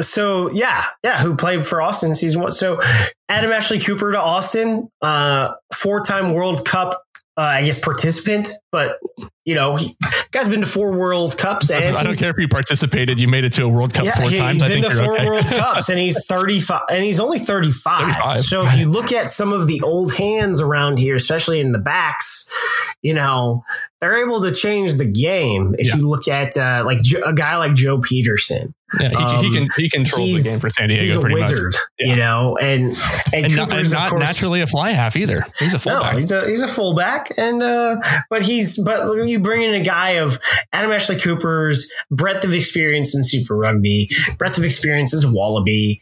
So yeah, who played for Austin in season one? So Adam Ashley Cooper to Austin, 4-time World Cup, I guess participant, but you know, he guy's been to 4 World Cups. And I don't care if you participated; you made it to a World Cup 4 times. He's been to 4 World Cups, and he's 35, and he's only 35. So if you look at some of the old hands around here, especially in the backs, you know, they're able to change the game. If you look at like a guy like Joe Peterson. Yeah, he controls the game for San Diego. He's a pretty wizard, much. Yeah. You know, and Cooper's not naturally a fly half either. He's a fullback. No, he's a fullback, and but you bring in a guy of Adam Ashley Cooper's breadth of experience in Super Rugby, breadth of experience as a Wallaby.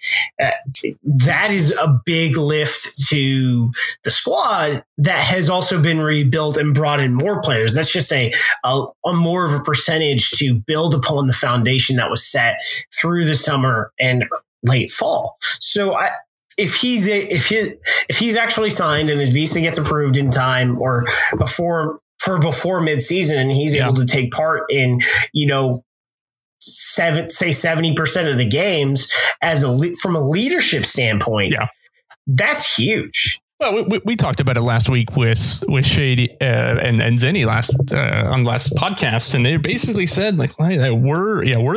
That is a big lift to the squad that has also been rebuilt and brought in more players. That's just a more of a percentage to build upon the foundation that was set through the summer and late fall. So if he's actually signed and his visa gets approved in time or before midseason, and he's able to take part in, you know, 70% of the games from a leadership standpoint, that's huge. Well, we talked about it last week with Shady and Zinni on last podcast, and they basically said we're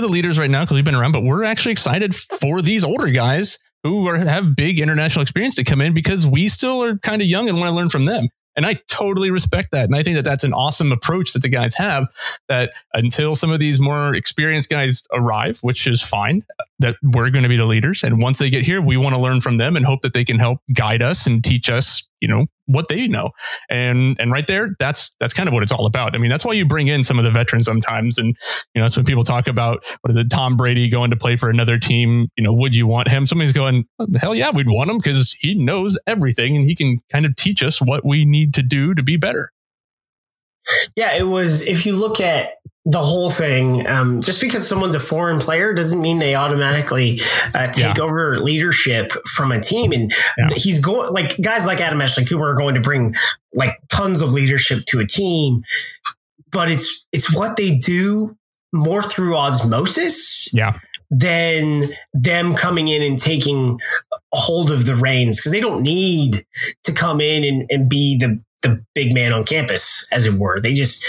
the leaders right now because we've been around, but we're actually excited for these older guys who have big international experience to come in because we still are kind of young and want to learn from them. And I totally respect that, and I think that that's an awesome approach that the guys have. That until some of these more experienced guys arrive, which is fine, that we're going to be the leaders. And once they get here, we want to learn from them and hope that they can help guide us and teach us, you know, what they know. And right there, that's kind of what it's all about. I mean, that's why you bring in some of the veterans sometimes. And, you know, that's when people talk about, what is it, Tom Brady going to play for another team? You know, would you want him? Somebody's going, hell yeah, we'd want him because he knows everything and he can kind of teach us what we need to do to be better. Yeah, it was, if you look at the whole thing, just because someone's a foreign player doesn't mean they automatically take over leadership from a team. And he's going, like, guys like Adam Ashley Cooper are going to bring like tons of leadership to a team, but it's what they do more through osmosis than them coming in and taking hold of the reins, because they don't need to come in and be the big man on campus, as it were. They just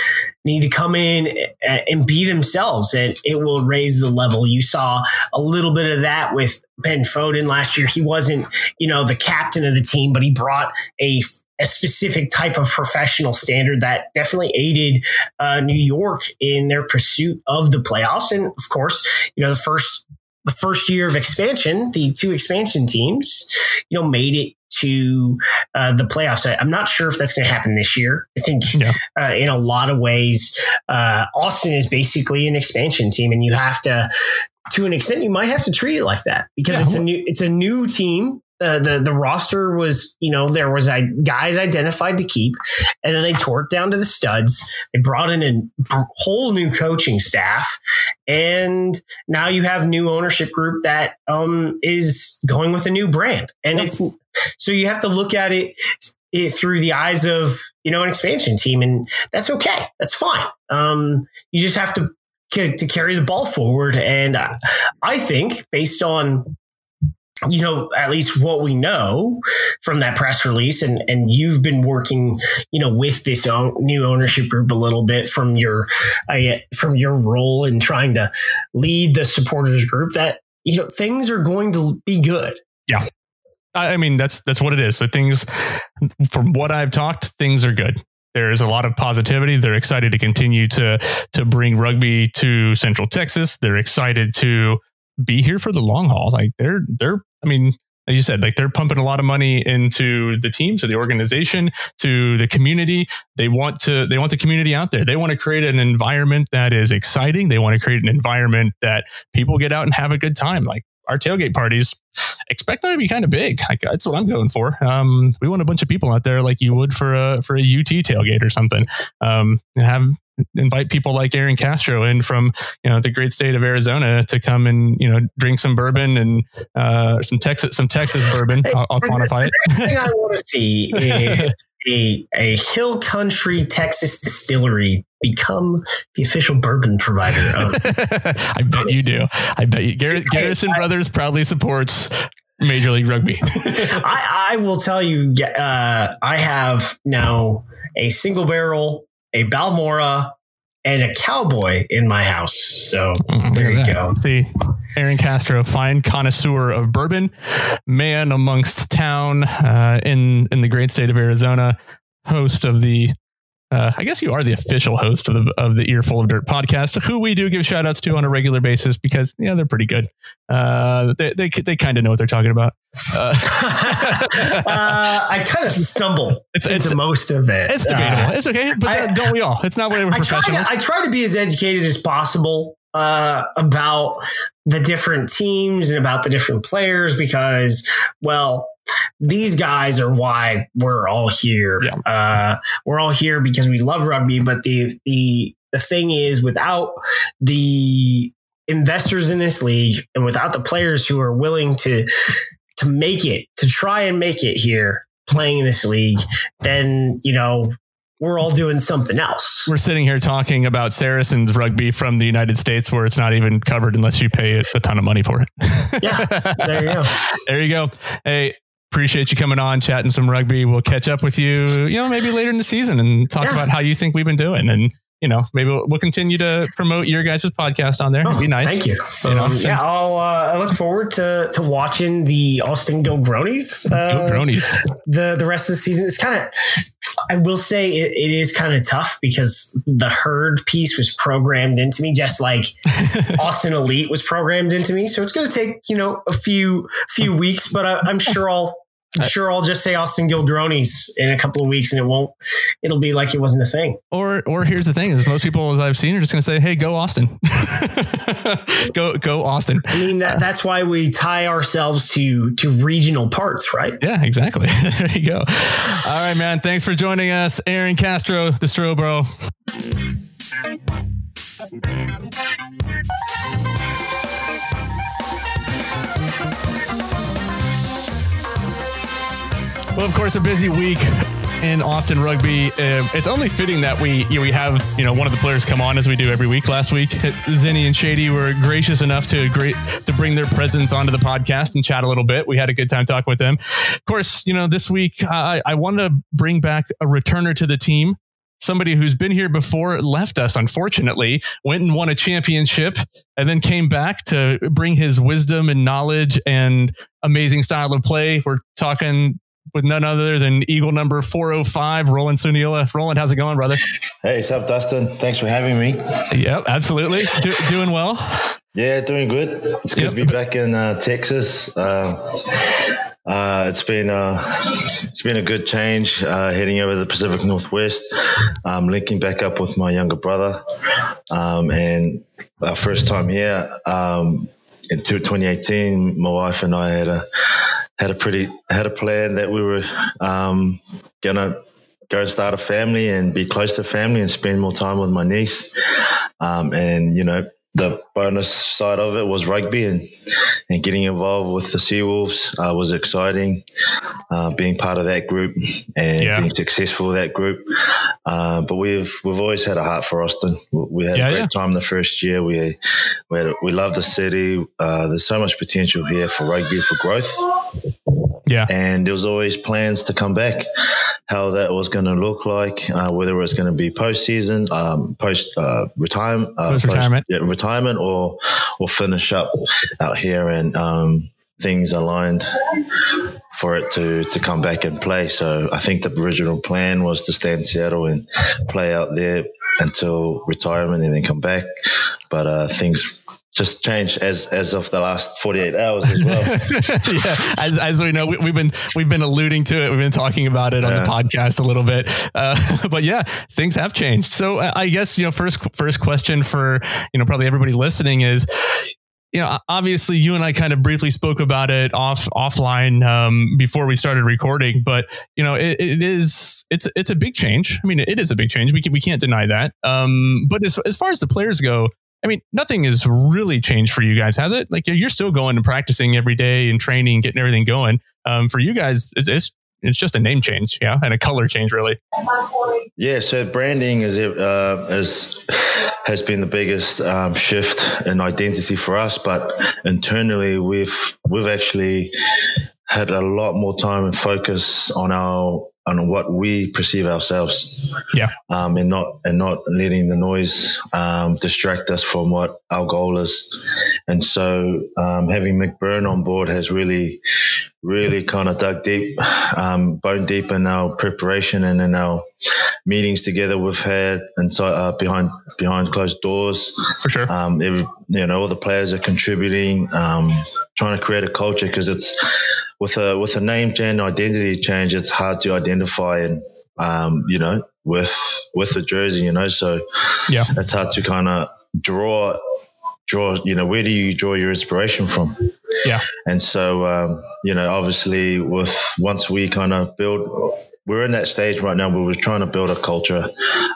need to come in and be themselves, and it will raise the level. You saw a little bit of that with Ben Foden last year. He wasn't, you know, the captain of the team, but he brought a specific type of professional standard that definitely aided New York in their pursuit of the playoffs. And of course, you know, the first year of expansion, the 2 expansion teams, you know, made it to the playoffs. I'm not sure if that's going to happen this year. I think in a lot of ways, Austin is basically an expansion team, and you have to an extent, you might have to treat it like that because it's a new team. The roster was, you know, there was guys identified to keep, and then they tore it down to the studs. They brought in a whole new coaching staff, and now you have new ownership group that is going with a new brand. And so you have to look at it through the eyes of, you know, an expansion team, and that's okay. That's fine. You just have to carry the ball forward. And I think based on, you know, at least what we know from that press release, and you've been working, you know, with this new ownership group a little bit from your role in trying to lead the supporters group, that, you know, things are going to be good. Yeah. I mean, that's what it is. The things, from what I've talked, things are good. There is a lot of positivity. They're excited to continue to bring rugby to Central Texas. They're excited to be here for the long haul. Like they're, I mean, as you said, like they're pumping a lot of money into the team, to the organization, to the community. They want the community out there. They want to create an environment that is exciting. They want to create an environment that people get out and have a good time. Like our tailgate parties, expect them to be kind of big. Like, that's what I'm going for. We want a bunch of people out there like you would for a UT tailgate or something. Invite people like Aaron Castro in from, the great state of Arizona to come and, drink some bourbon and some Texas bourbon. I'll quantify it. The thing I want to see is a Hill Country, Texas distillery become the official bourbon provider of I bet you do. I bet you. Garrison Brothers proudly supports Major League Rugby. I will tell you, I have now a single barrel, a Balmora, and a Cowboy in my house. So there you go. See, Aaron Castro, fine connoisseur of bourbon, man amongst town in the great state of Arizona, host of the, I guess you are the official host of the Earful of Dirt podcast, who we do give shout outs to on a regular basis because, they're pretty good. They kind of know what they're talking about. I kind of stumble into most of it. It's debatable. It's okay. But don't we all? It's not what we're professionals. I try to be as educated as possible about the different teams and about the different players because, well, these guys are why we're all here. Yeah. We're all here because we love rugby. But the thing is, without the investors in this league and without the players who are willing to make it, to try and make it here playing in this league, then, we're all doing something else. We're sitting here talking about Saracens rugby from the United States where it's not even covered unless you pay a ton of money for it. Yeah, there you go. There you go. Hey, appreciate you coming on, chatting some rugby. We'll catch up with you, maybe later in the season and talk about how you think we've been doing. And, maybe we'll continue to promote your guys' podcast on there. It'd be nice. Thank you. I look forward to watching the Austin Gilgronis. The rest of the season. It's kind of, I will say it is kind of tough because the Herd piece was programmed into me, just like Austin Elite was programmed into me. So it's going to take, a few weeks, but I'm sure I'll just say Austin Gilgronis in a couple of weeks and it'll be like it wasn't a thing. Or here's the thing is most people, as I've seen, are just going to say, hey, go Austin, go Austin. I mean, that's why we tie ourselves to regional parts, right? Yeah, exactly. There you go. All right, man. Thanks for joining us. Aaron Castro, the Stro Bro. Well, of course, a busy week in Austin rugby. It's only fitting that we have, one of the players come on as we do every week. Last week, Zinni and Shady were gracious enough to bring their presence onto the podcast and chat a little bit. We had a good time talking with them. Of course, this week I wanted to bring back a returner to the team. Somebody who's been here before, left us, unfortunately, went and won a championship and then came back to bring his wisdom and knowledge and amazing style of play. We're talking with none other than Eagle number 405, Roland Suniula. Roland, how's it going, brother? Hey, what's up, Dustin? Thanks for having me. Yep, absolutely. Doing well? Yeah, doing good. It's good to be back in Texas. It's been a good change, heading over the Pacific Northwest, linking back up with my younger brother, and our first time here, in 2018, my wife and I had a plan that we were gonna go start a family and be close to family and spend more time with my niece. And the bonus side of it was rugby and getting involved with the Seawolves was exciting. Being part of that group and being successful with that group, but we've always had a heart for Austin. We had a great time the first year. We love the city. There's so much potential here for rugby, for growth. Yeah, and there was always plans to come back. How that was going to look like, whether it was going to be postseason, post retirement, or finish up out here, and things aligned for it to come back and play. So I think the original plan was to stay in Seattle and play out there until retirement, and then come back. But things just changed as of the last 48 hours as well. Yeah, as we know, we've been alluding to it. We've been talking about it on the podcast a little bit. But yeah, things have changed. So I guess, first question for, probably everybody listening is, you know, obviously you and I kind of briefly spoke about it offline before we started recording, but you know, it's a big change. I mean, it is a big change. We can't deny that. But as far as the players go, I mean, nothing has really changed for you guys, has it? Like you're still going and practicing every day and training, getting everything going. For you guys, it's just a name change, yeah, and a color change, really. Yeah, so branding has been the biggest shift in identity for us, but internally we've actually had a lot more time and focus on what we perceive ourselves, yeah, and not letting the noise distract us from what our goal is. And so having Mick Byrne on board has really kind of dug deep, bone deep in our preparation and in our meetings together we've had inside behind closed doors. For sure, all the players are contributing, trying to create a culture because it's with a name change, identity change, it's hard to identify and with the jersey, so yeah, it's hard to kind of draw, where do you draw your inspiration from? Yeah. And so, obviously once we kind of build, we're in that stage right now where we're trying to build a culture,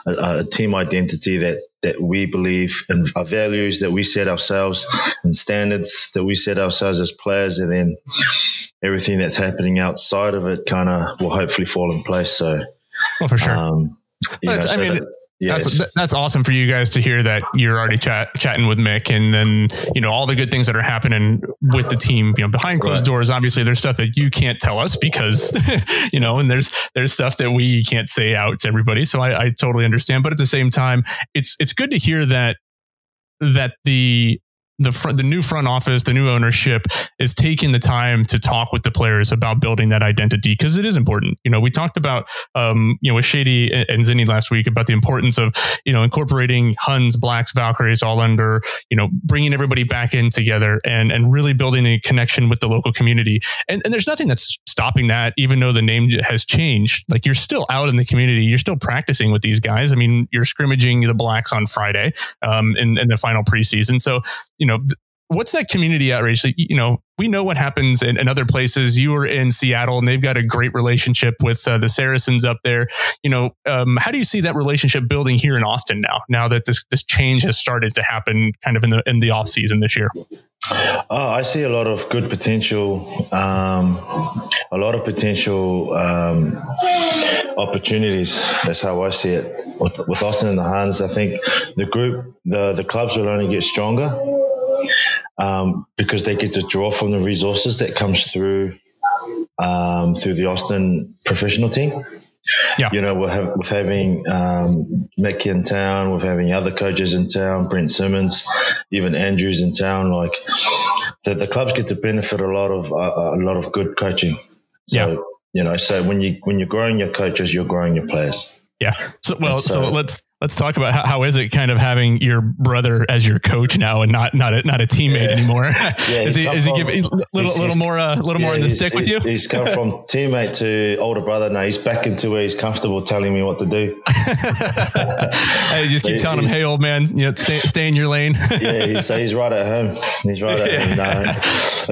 a team identity that we believe in, our values that we set ourselves and standards that we set ourselves as players. And then everything that's happening outside of it kind of will hopefully fall in place. So, well, for sure. Yeah, that's awesome for you guys to hear that you're already chatting with Mick, and then all the good things that are happening with the team behind closed doors. Obviously, there's stuff that you can't tell us because and there's stuff that we can't say out to everybody. So I totally understand, but at the same time, it's good to hear that the new front office, the new ownership is taking the time to talk with the players about building that identity, because it is important. We talked about, with Shady and Zinni last week about the importance of, incorporating Huns, Blacks, Valkyries all under, bringing everybody back in together and really building the connection with the local community. And there's nothing that's stopping that, even though the name has changed. Like you're still out in the community, you're still practicing with these guys. I mean, you're scrimmaging the Blacks on Friday in the final preseason. So, what's that community outreach? We know what happens in other places. You were in Seattle and they've got a great relationship with the Saracens up there. How do you see that relationship building here in Austin now that this change has started to happen kind of in the off season this year? I see a lot of good potential, opportunities. That's how I see it with Austin and the Huns. I think the group, the clubs will only get stronger because they get to draw from the resources that comes through the Austin professional team. Yeah. With having Mick in town, with having other coaches in town, Brent Simmons, even Andrews in town, like the clubs get to benefit a lot of good coaching. So, yeah. So when you're growing your coaches, you're growing your players. Yeah. So let's talk about how is it kind of having your brother as your coach now and not a teammate anymore. Yeah, is he giving a little more in the stick with you? He's come from teammate to older brother. Now he's back into where he's comfortable telling me what to do. Hey, just keep telling him, hey, old man, stay in your lane. Yeah, he's right at home. He's right at home. No,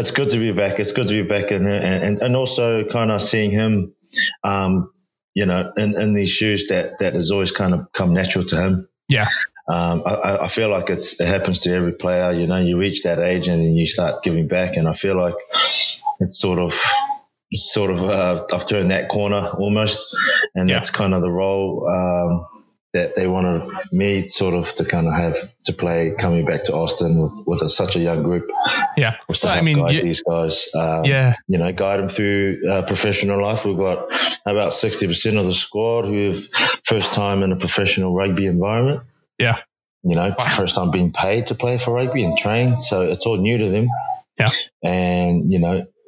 it's good to be back. It's good to be back and also kind of seeing him. In these shoes that has always kind of come natural to him. Yeah. I feel like it happens to every player. You reach that age and then you start giving back. And I feel like it's sort of I've turned that corner almost. And that's kind of the role that they wanted me sort of to kind of have to play coming back to Austin with such a young group. Yeah. We'll start guide these guys. Guide them through professional life. We've got about 60% of the squad who've first time in a professional rugby environment. Yeah. First time being paid to play for rugby and train. So it's all new to them. Yeah. And,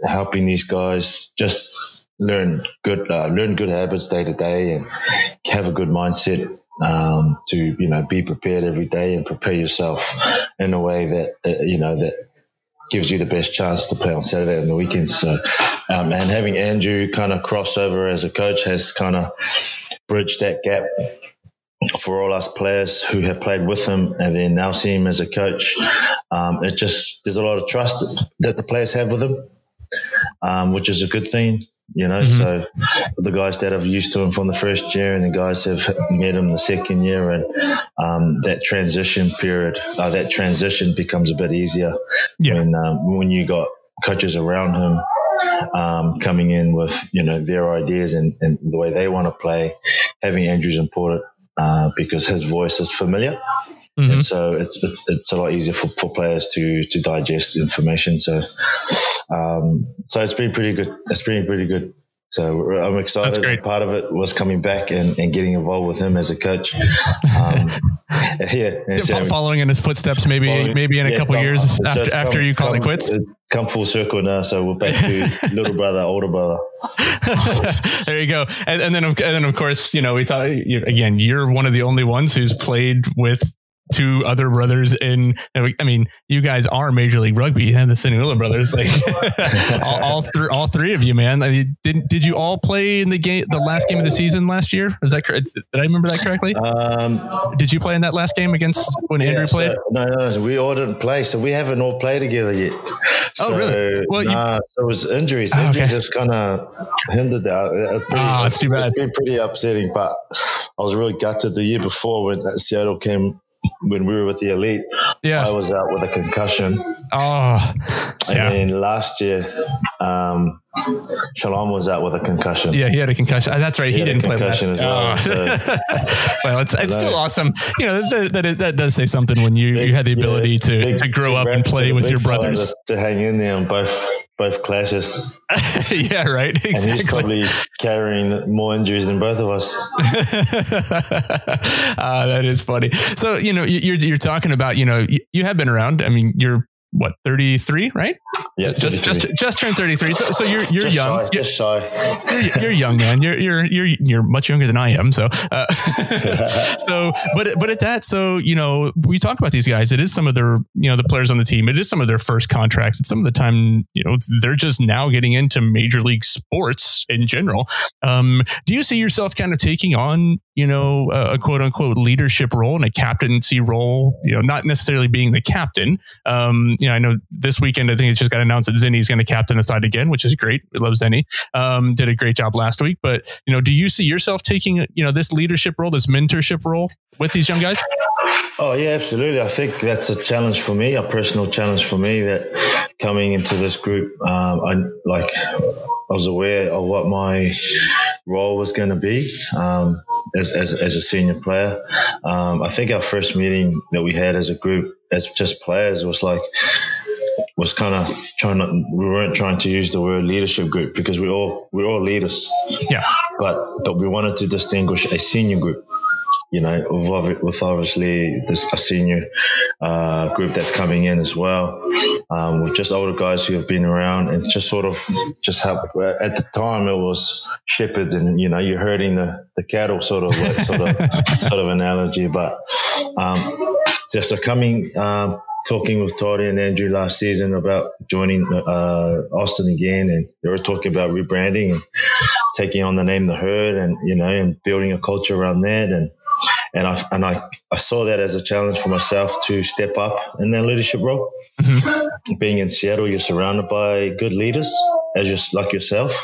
helping these guys just learn good habits day to day and have a good mindset. To be prepared every day and prepare yourself in a way that gives you the best chance to play on Saturday and the weekends. So, and having Andrew kind of cross over as a coach has kind of bridged that gap for all us players who have played with him and then now see him as a coach. It just, there's a lot of trust that the players have with him, which is a good thing, you know. Mm-hmm. So the guys that have used to him from the first year and the guys have met him the second year, and that transition period, that transition becomes a bit easier when you got coaches around him coming in with, you know, their ideas and the way they want to play. Having Andrew's important because his voice is familiar. Mm-hmm. And so it's a lot easier for players to digest information. So so it's been pretty good. So I'm excited. That's great. Part of it was coming back and getting involved with him as a coach. Following in his footsteps, maybe in a couple years after you call it quits. Come full circle now, so we're back to little brother, older brother. There you go. And then of course, you know, we talk again. You're one of the only ones who's played with two other brothers you guys are Major League Rugby and the Suniula brothers, like all three of you, man. I mean, did you all play in the last game of the season last year? Is that correct? Did I remember that correctly? Did you play in that last game when Andrew played? No, we all didn't play. So we haven't all played together yet. Really? Well, so it was injuries. Injuries just kind of hindered that. It's too bad. It's been pretty upsetting, but I was really gutted the year before when Seattle came. When we were with the elite, I was out with a concussion. Then last year, Shalom was out with a concussion. Yeah, he had a concussion. That's right. He didn't play last year. Well, it's still awesome. You know, that does say something when you had the ability to grow up and play with your brothers. To hang in there on both clashes. Yeah, right. Exactly. And he's probably carrying more injuries than both of us. That is funny. So, you know, you're talking about, you know, you have been around. I mean, you're what, 33, right? Yeah, just turned 33. So you're just young. You're young, man. You're much younger than I am. So but at that, so, you know, we talk about these guys. It is some of their, you know, the players on the team. It is some of their first contracts. And some of the time, you know, they're just now getting into Major League sports in general. Do you see yourself kind of taking on, you know, a quote unquote leadership role and a captaincy role? You know, not necessarily being the captain. You know, I know this weekend, I think it's just got announced that Zinni's going to captain the side again, which is great. We love Zinni. Did a great job last week. But, you know, do you see yourself taking, you know, this leadership role, this mentorship role with these young guys? Oh, yeah, absolutely. I think that's a challenge for me, a personal challenge for me, that coming into this group, I was aware of what my role was going to be as a senior player. I think our first meeting that we had as a group, as just players, was kind of we weren't trying to use the word leadership group because we're all leaders. Yeah. But we wanted to distinguish a senior group. You know, with obviously a senior group that's coming in as well, with just older guys who have been around and just sort of just help. At the time, it was shepherds, and you know, you're herding the cattle, sort of analogy. But talking with Todd and Andrew last season about joining Austin again, and they were talking about rebranding and taking on the name The Herd, and you know, and building a culture around that. And I saw that as a challenge for myself to step up in that leadership role. Mm-hmm. Being in Seattle, you're surrounded by good leaders, as just like yourself,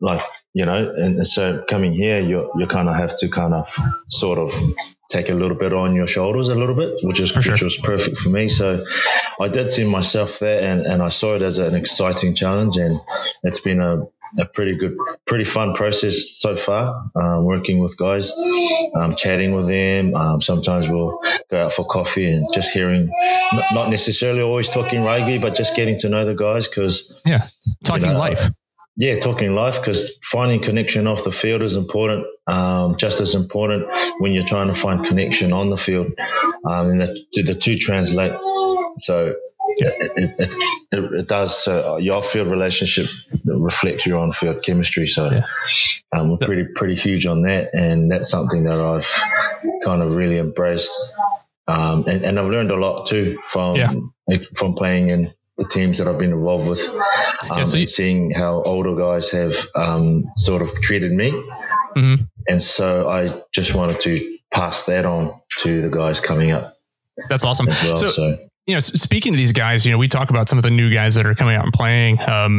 like, you know. And so coming here, you kind of have to kind of sort of take a little bit on your shoulders a little bit, which was perfect for me. So I did see myself there, and I saw it as an exciting challenge, and it's been a pretty fun process so far, working with guys, chatting with them. Sometimes we'll go out for coffee and just hearing, not necessarily always talking rugby, but just getting to know the guys talking life, because finding connection off the field is important, just as important when you're trying to find connection on the field, and the two translate. So yeah, it does. So your off-field relationship reflects your on-field chemistry. So we're pretty huge on that, and that's something that I've kind of really embraced. And I've learned a lot too from playing in the teams that I've been involved with, and seeing how older guys have sort of treated me. Mm-hmm. And so I just wanted to pass that on to the guys coming up. That's awesome. As well, so You know, speaking to these guys, you know, we talk about some of the new guys that are coming out and playing.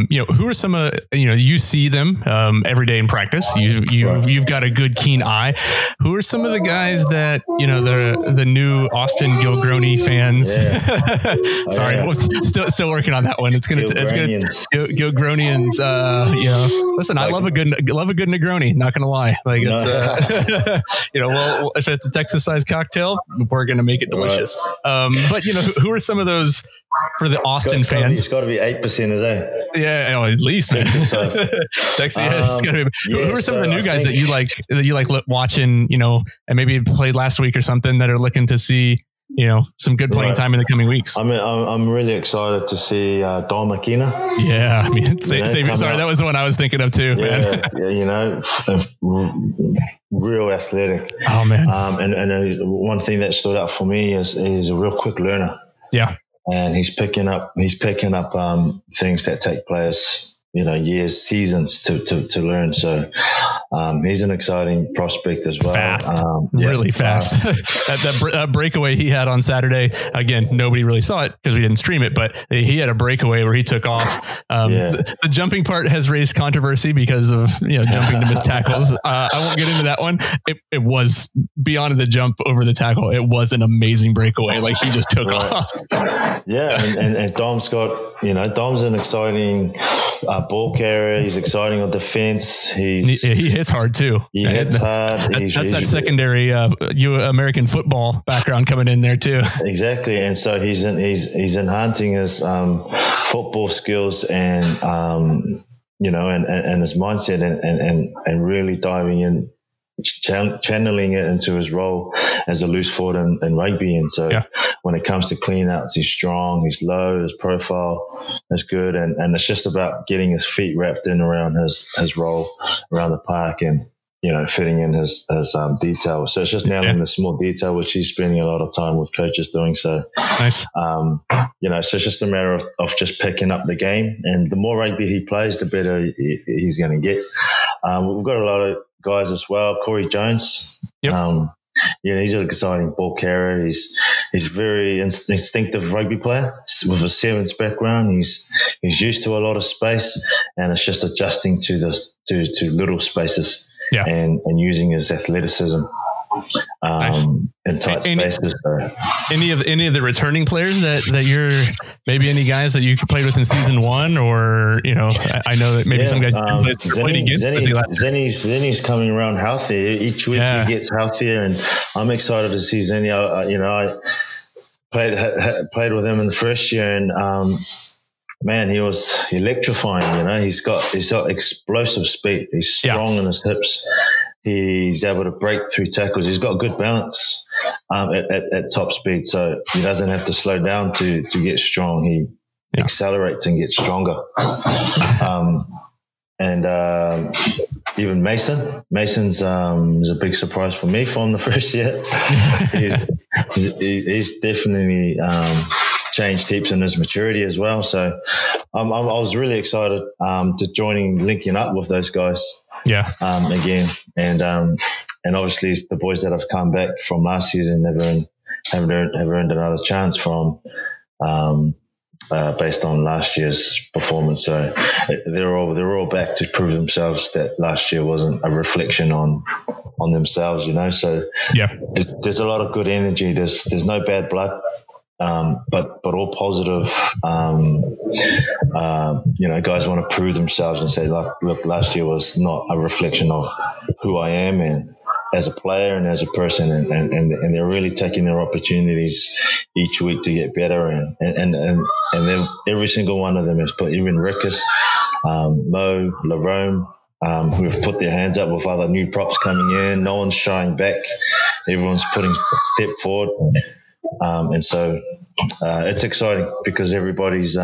You know, who are some of you know, you see them every day in practice. You've got a good keen eye. Who are some of the guys that, you know, the new Austin Gilgroni fans? Yeah. Sorry, yeah. still working on that one. It's gonna Gilgronians. You know, listen, I love a good Negroni. Not gonna lie, like it's you know, well, if it's a Texas-sized cocktail, we're gonna make it delicious. But you know, who are some of those for the Austin fans? It's got to be 8%, is it? Yeah, oh, at least, man. Texas, yeah, it's gotta be. Who are some of the new guys that you like watching? You know, and maybe played last week or something that are looking to see, you know, some good playing time in the coming weeks. I mean, I'm really excited to see Don McKenna. Yeah, I mean, that was the one I was thinking of too. Yeah, yeah, you know, real athletic. Oh man, and one thing that stood out for me is he's a real quick learner. Yeah, and he's picking up things that take players, you know, years, seasons to learn. So he's an exciting prospect as well. Fast, really fast. that breakaway he had on Saturday, again, nobody really saw it because we didn't stream it, but he had a breakaway where he took off. The jumping part has raised controversy because of, you know, jumping to miss tackles. I won't get into that one. It was beyond the jump over the tackle. It was an amazing breakaway. Like he just took off. Yeah. And Dom's got, you know, Dom's an exciting ball carrier. He's exciting on defense. He hits hard too. That's that secondary American football background coming in there too. Exactly, and so he's enhancing his football skills and you know, and his mindset and really diving in, channeling it into his role as a loose forward in rugby. And so when it comes to clean outs, he's strong, he's low, his profile is good. And it's just about getting his feet wrapped in around his role around the park and, you know, fitting in his detail. So it's just nailing the small detail, which he's spending a lot of time with coaches doing. So, nice. You know, so it's just a matter of just picking up the game. And the more rugby he plays, the better he's going to get. We've got a lot of guys as well. Corey Jones, you know, he's an exciting ball carrier. He's a very instinctive rugby player with a sevens background. He's used to a lot of space, and it's just adjusting to to little spaces and using his athleticism. Nice. In tight spaces. Any of the returning players that you're maybe any guys that you played with in season one, or you know, I know that maybe some guys played against. Zinni's coming around healthy each week. He gets healthier, and I'm excited to see Zinni. You know, I played with him in the first year, and man, he was electrifying. You know, he's got explosive speed. He's strong in his hips. He's able to break through tackles. He's got good balance at top speed, so he doesn't have to slow down to get strong. He accelerates and gets stronger. Even Mason's is a big surprise for me from the first year. he's definitely changed heaps in his maturity as well. So I was really excited to linking up with those guys. Again, and obviously it's the boys that have come back from last season have earned another chance from based on last year's performance. So they're all back to prove themselves that last year wasn't a reflection on themselves, you know. So there's a lot of good energy. There's no bad blood. But all positive, you know, guys want to prove themselves and say, look, last year was not a reflection of who I am and as a player and as a person. And they're really taking their opportunities each week to get better. And every single one of them has put, even Rickus, Mo, Larome, who have put their hands up with other new props coming in. No one's shying back. Everyone's putting step forward. And so it's exciting because everybody's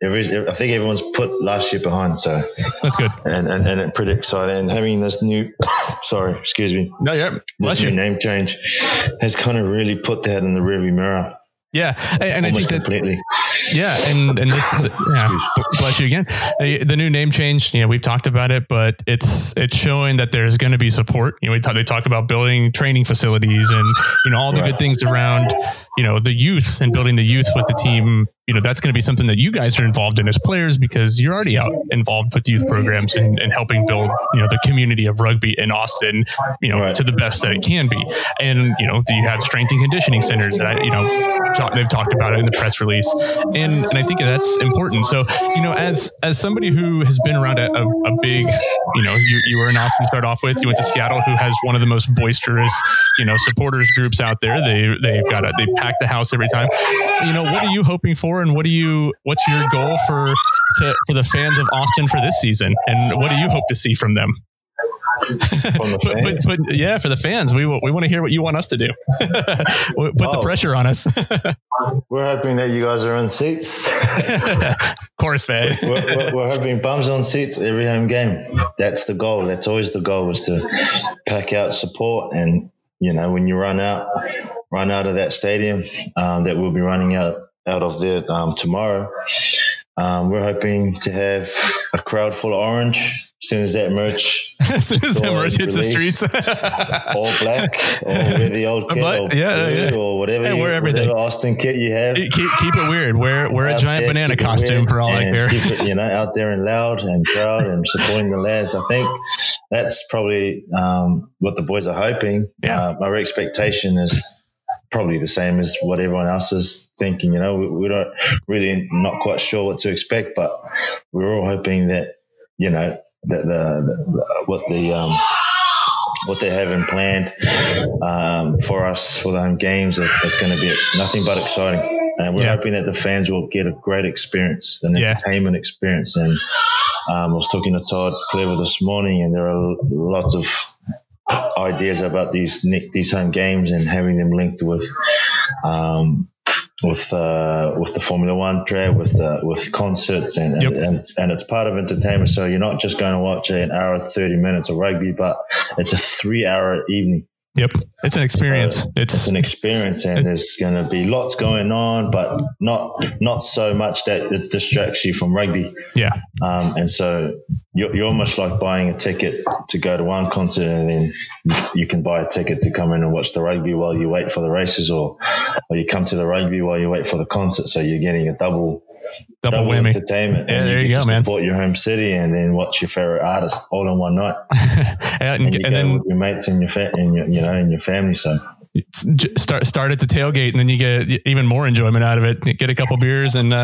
I think everyone's put last year behind, so that's good and it's pretty exciting. And having this new new name change has kind of really put that in the rearview mirror. Yeah, and I think completely. Yeah, and this, bless you again. The new name change, you know, we've talked about it, but it's showing that there's going to be support. You know, they talk about building training facilities and, you know, all the good things around, you know, the youth and building the youth with the team, you know, that's going to be something that you guys are involved in as players, because you're already out involved with youth programs and helping build, you know, the community of rugby in Austin, you know, right, to the best that it can be. And, you know, you have strength and conditioning centers and I, you know, they've talked about it in the press release. And I think that's important. So, you know, as somebody who has been around a big, you know, you were in Austin to start off with, you went to Seattle, who has one of the most boisterous, you know, supporters groups out there. They pack the house every time. You know, what are you hoping for, and what's your goal for the fans of Austin for this season, and what do you hope to see from them? But yeah, for the fans, we want to hear what you want us to do. Put the pressure on us. We're hoping that you guys are on seats. Of course, man. We're hoping bums on seats every home game. That's the goal. That's always the goal, is to pack out support. And you know, when you run out of that stadium that we'll be running out of there tomorrow, we're hoping to have a crowd full of orange. As soon as that merch hits the streets, all black, or wear the old kit, or whatever. Hey, wear everything. Whatever Austin kit you have. Keep it weird. Wear a giant banana costume for all I care. Keep it, you know, out there and loud and proud and supporting the lads. I think that's probably what the boys are hoping. Yeah. My expectation is probably the same as what everyone else is thinking. You know, we don't really, not quite sure what to expect, but we're all hoping that, you know, what they have in planned for us for the home games is going to be nothing but exciting, and we're hoping that the fans will get a great experience, an entertainment experience. And I was talking to Todd Clever this morning, and there are lots of ideas about these home games and having them linked with the Formula One track, with concerts and it's part of entertainment. So you're not just going to watch an hour 30 minutes of rugby, but it's a 3-hour evening. Yep. It's an experience. It's an experience, and there's going to be lots going on, but not so much that it distracts you from rugby. Yeah. And so you're almost like buying a ticket to go to one concert, and then you can buy a ticket to come in and watch the rugby while you wait for the races, or you come to the rugby while you wait for the concert. So you're getting a double whammy entertainment. Yeah, and there you go, man. Support your home city and then watch your favorite artist all in one night. and then with your mates and your family. So start at the tailgate, and then you get even more enjoyment out of it. You get a couple beers and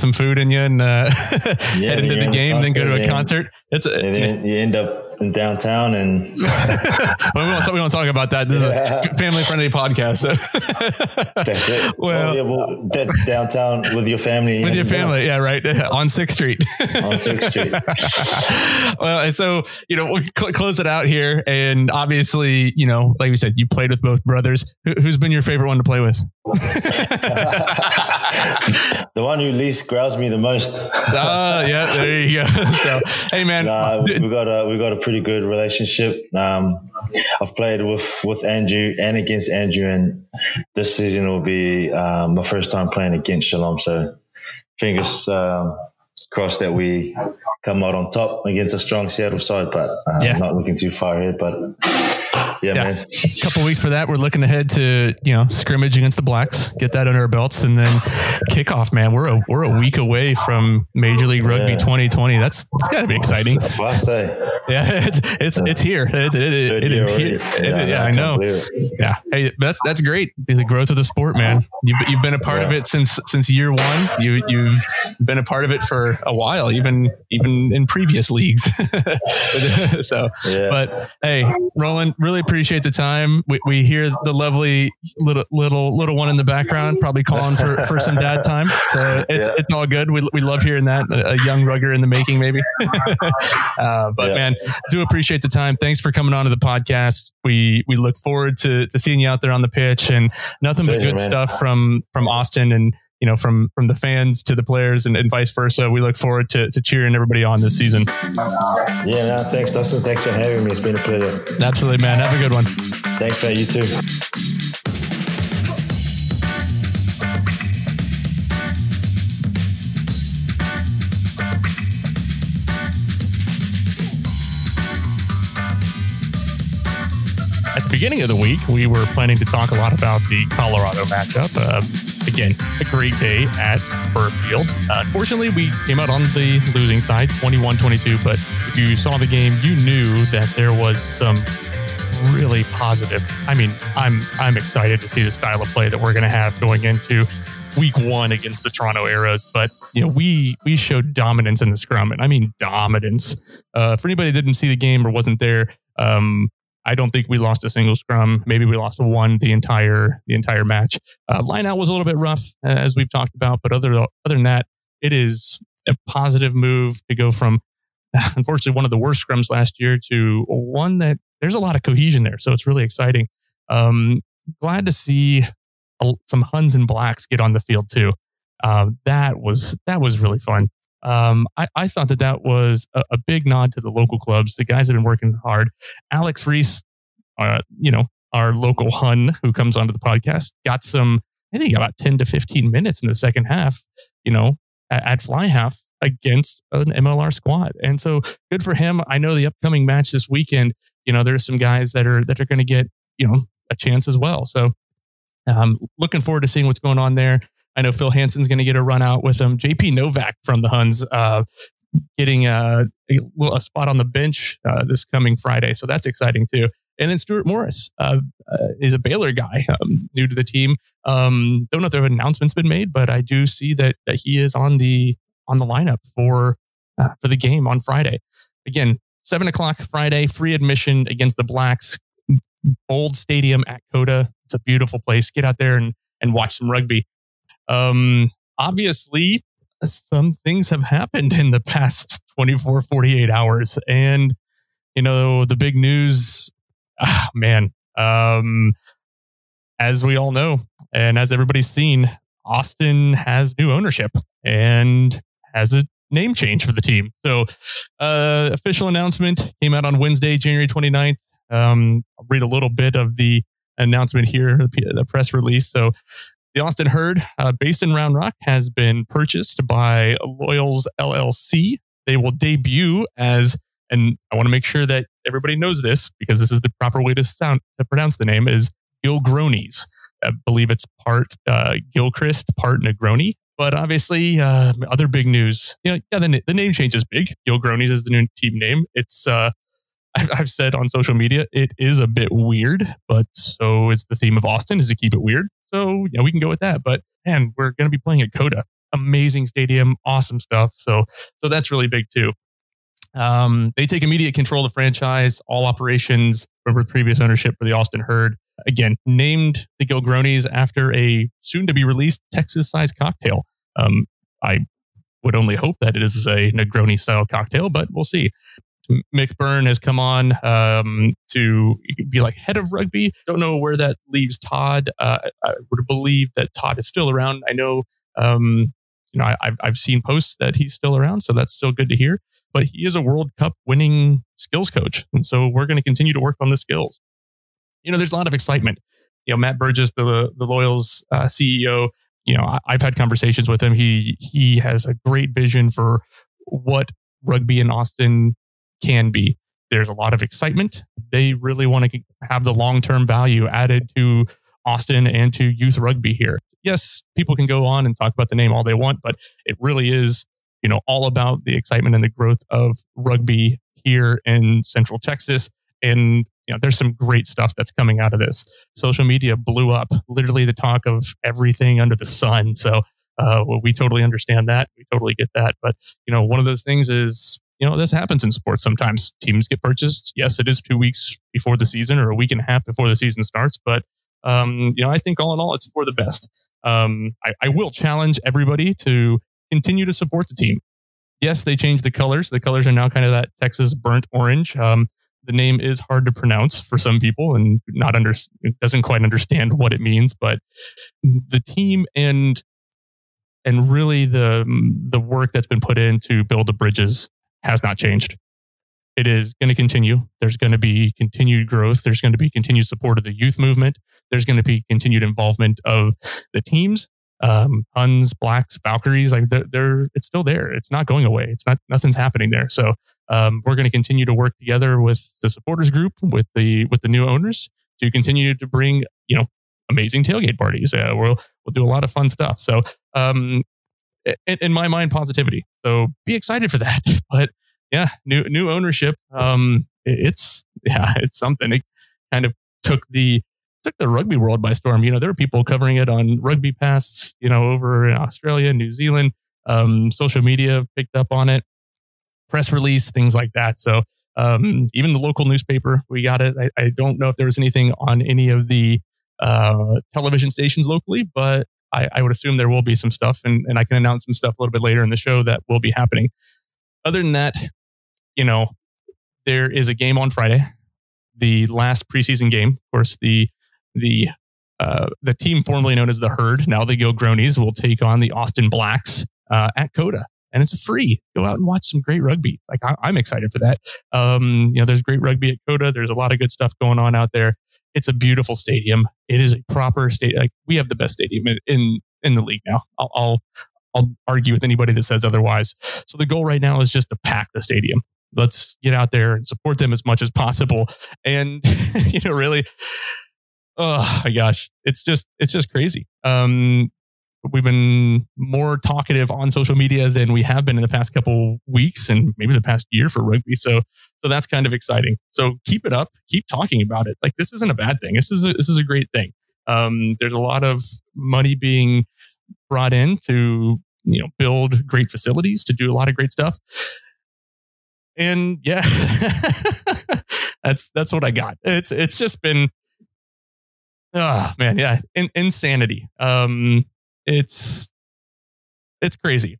some food in you, and head into the game, then go to a concert. Then you end up in downtown, and we won't talk about that. This is a family-friendly podcast. So. That's it. Well, downtown with your family. With your family, yeah, right. On 6th Street. On 6th Street. Well, so, you know, we'll close it out here. And obviously, you know, like we said, you played with both brothers. Who's been your favorite one to play with? The one who least growls me the most. Yeah, there you go. So, hey, man. We got a pretty good relationship. I've played with Andrew and against Andrew, and this season will be my first time playing against Shalom. So fingers crossed that we come out on top against a strong Seattle side, but I'm not looking too far ahead, but... Yeah, man. A couple of weeks for that. We're looking ahead to, you know, scrimmage against the Blacks, get that under our belts, and then kickoff, man. We're a week away from Major League Rugby 2020. That's got to be exciting. It's fast, eh? Yeah, it's here. It is here. I know. Yeah. Hey, that's great. The growth of the sport, man. You've been a part of it since year one. You've been a part of it for a while, even in previous leagues. But hey, Roland, really appreciate the time. We hear the lovely little one in the background, probably calling for some dad time. So it's all good. We love hearing that, a young rugger in the making, maybe. But man, do appreciate the time. Thanks for coming on to the podcast. We look forward to seeing you out there on the pitch, and nothing but good stuff from Austin, and you know, from the fans to the players and vice versa. We look forward to cheering everybody on this season. Thanks, Dustin. Thanks for having me. It's been a pleasure. Absolutely, man. Have a good one. Thanks, man. You too. beginning of the week, we were planning to talk a lot about the Colorado matchup. Again, a great day at Burfield. Unfortunately, we came out on the losing side, 21-22. But if you saw the game, you knew that there was some really positive. I mean, I'm excited to see the style of play that we're going to have going into week one against the Toronto Arrows. But, you know, we showed dominance in the scrum. And I mean, dominance. For anybody that didn't see the game or wasn't there, I don't think we lost a single scrum. Maybe we lost one the entire match. Lineout was a little bit rough, as we've talked about, but other than that, it is a positive move to go from, unfortunately, one of the worst scrums last year to one that there's a lot of cohesion there. So it's really exciting. Glad to see some Huns and Blacks get on the field too. That was really fun. I thought that was a big nod to the local clubs. The guys have been working hard. Alex Reese, our local Hun who comes onto the podcast, got about 10 to 15 minutes in the second half, at fly half against an MLR squad. And so good for him. I know the upcoming match this weekend, there's some guys that are going to get, a chance as well. So looking forward to seeing what's going on there. I know Phil Hansen's going to get a run out with him. JP Novak from the Huns getting a spot on the bench this coming Friday. So that's exciting too. And then Stuart Morris is a Baylor guy, new to the team. Don't know if there have announcements been made, but I do see that he is on the lineup for the game on Friday. Again, 7:00 Friday, free admission against the Blacks. Old Stadium at Coda. It's a beautiful place. Get out there and watch some rugby. Obviously some things have happened in the past 24, 48 hours. And, the big news, as we all know, and as everybody's seen, Austin has new ownership and has a name change for the team. So, official announcement came out on Wednesday, January 29th. I'll read a little bit of the announcement here, the press release. So, the Austin Herd, based in Round Rock, has been purchased by Loyals LLC. They will debut as, and I want to make sure that everybody knows this because this is the proper way to pronounce the name, is Gilgronis. I believe it's part Gilchrist, part Negroni. But obviously, other big news. The name change is big. Gilgronis is the new team name. It's I've said on social media, it is a bit weird, but so is the theme of Austin, is to keep it weird. So, we can go with that. But, man, we're going to be playing at Coda. Amazing stadium. Awesome stuff. So that's really big, too. They take immediate control of the franchise, all operations from previous ownership for the Austin Herd. Again, named the Gilgronis after a soon-to-be-released Texas-sized cocktail. I would only hope that it is a Negroni-style cocktail, but we'll see. Mick Byrne has come on to be head of rugby. Don't know where that leaves Todd. I would believe that Todd is still around. I know, I've seen posts that he's still around, so that's still good to hear. But he is a World Cup winning skills coach, and so we're going to continue to work on the skills. There's a lot of excitement. Matt Burgess, the Loyals CEO. I've had conversations with him. He has a great vision for what rugby in Austin can be. There's a lot of excitement. They really want to have the long-term value added to Austin and to youth rugby here. Yes, people can go on and talk about the name all they want, but it really is, all about the excitement and the growth of rugby here in Central Texas. And, there's some great stuff that's coming out of this. Social media blew up, literally the talk of everything under the sun. So we totally understand that. We totally get that. But, one of those things is, this happens in sports sometimes. Teams get purchased. Yes, it is 2 weeks before the season or a week and a half before the season starts. But, I think all in all, it's for the best. I will challenge everybody to continue to support the team. Yes, they changed the colors. The colors are now kind of that Texas burnt orange. The name is hard to pronounce for some people and doesn't quite understand what it means. But the team and really the work that's been put in to build the bridges has not changed. It is going to continue. There's going to be continued growth. There's going to be continued support of the youth movement. There's going to be continued involvement of the teams, Huns, Blacks, Valkyries. It's still there. It's not going away. It's not. Nothing's happening there. So we're going to continue to work together with the supporters group, with the new owners, to continue to bring, you know, amazing tailgate parties. We'll do a lot of fun stuff. So in my mind, positivity. So be excited for that. But yeah, new ownership. It's something. It kind of took the rugby world by storm. You know, there were people covering it on Rugby Pass, you know, over in Australia, New Zealand. Social media picked up on it, press release, things like that. So even the local newspaper, we got it. I don't know if there was anything on any of the television stations locally, but I would assume there will be some stuff, and I can announce some stuff a little bit later in the show that will be happening. Other than that, you know, there is a game on Friday, the last preseason game. Of course, the team formerly known as the Herd, now the Gilgronis, will take on the Austin Blacks at Coda, and it's free. Go out and watch some great rugby. Like I'm excited for that. You know, there's great rugby at Coda. There's a lot of good stuff going on out there. It's a beautiful stadium. It is a proper stadium. Like, we have the best stadium in the league now. I'll argue with anybody that says otherwise. So the goal right now is just to pack the stadium. Let's get out there and support them as much as possible. And you know, really, oh my gosh, it's just crazy. We've been more talkative on social media than we have been in the past couple weeks and maybe the past year for rugby. So that's kind of exciting. So keep it up. Keep talking about it. Like, this isn't a bad thing. This is a great thing. There's a lot of money being brought in to, you know, build great facilities, to do a lot of great stuff. And yeah, that's what I got. It's just been, oh man. Yeah. Insanity. It's crazy.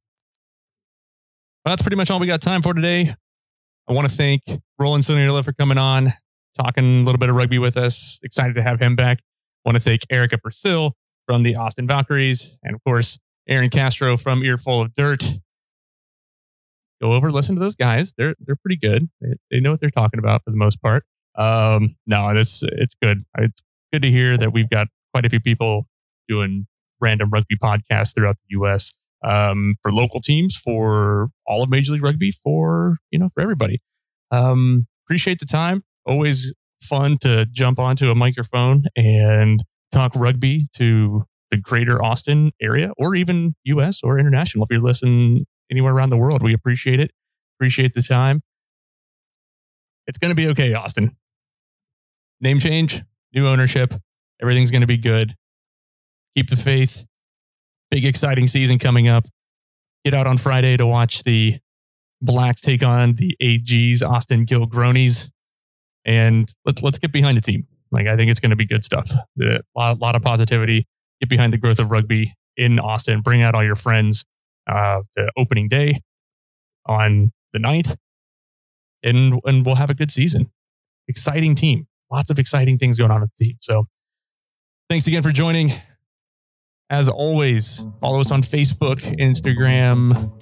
Well, that's pretty much all we got time for today. I want to thank Roland Suniula for coming on, talking a little bit of rugby with us. Excited to have him back. I want to thank Erika Persil from the Austin Valkyries, and of course, Aaron Castro from Earful of Dirt. Go over, listen to those guys. They're pretty good. They know what they're talking about for the most part. No, it's good. It's good to hear that we've got quite a few people doing random rugby podcasts throughout the U.S. For local teams, for all of Major League Rugby, for everybody. Appreciate the time. Always fun to jump onto a microphone and talk rugby to the greater Austin area, or even U.S. or international. If you're listening anywhere around the world, we appreciate it. Appreciate the time. It's going to be okay, Austin. Name change, new ownership. Everything's going to be good. Keep the faith. Big exciting season coming up. Get out on Friday to watch the Blacks take on the AG's Austin Gilgronis, and let's get behind the team. Like, I think it's going to be good stuff. A lot of positivity. Get behind the growth of rugby in Austin. Bring out all your friends to opening day on the 9th, and we'll have a good season. Exciting team. Lots of exciting things going on with the team. So thanks again for joining. As always, follow us on Facebook, Instagram.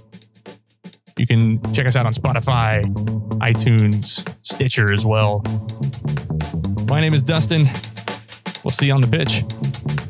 You can check us out on Spotify, iTunes, Stitcher as well. My name is Dustin. We'll see you on the pitch.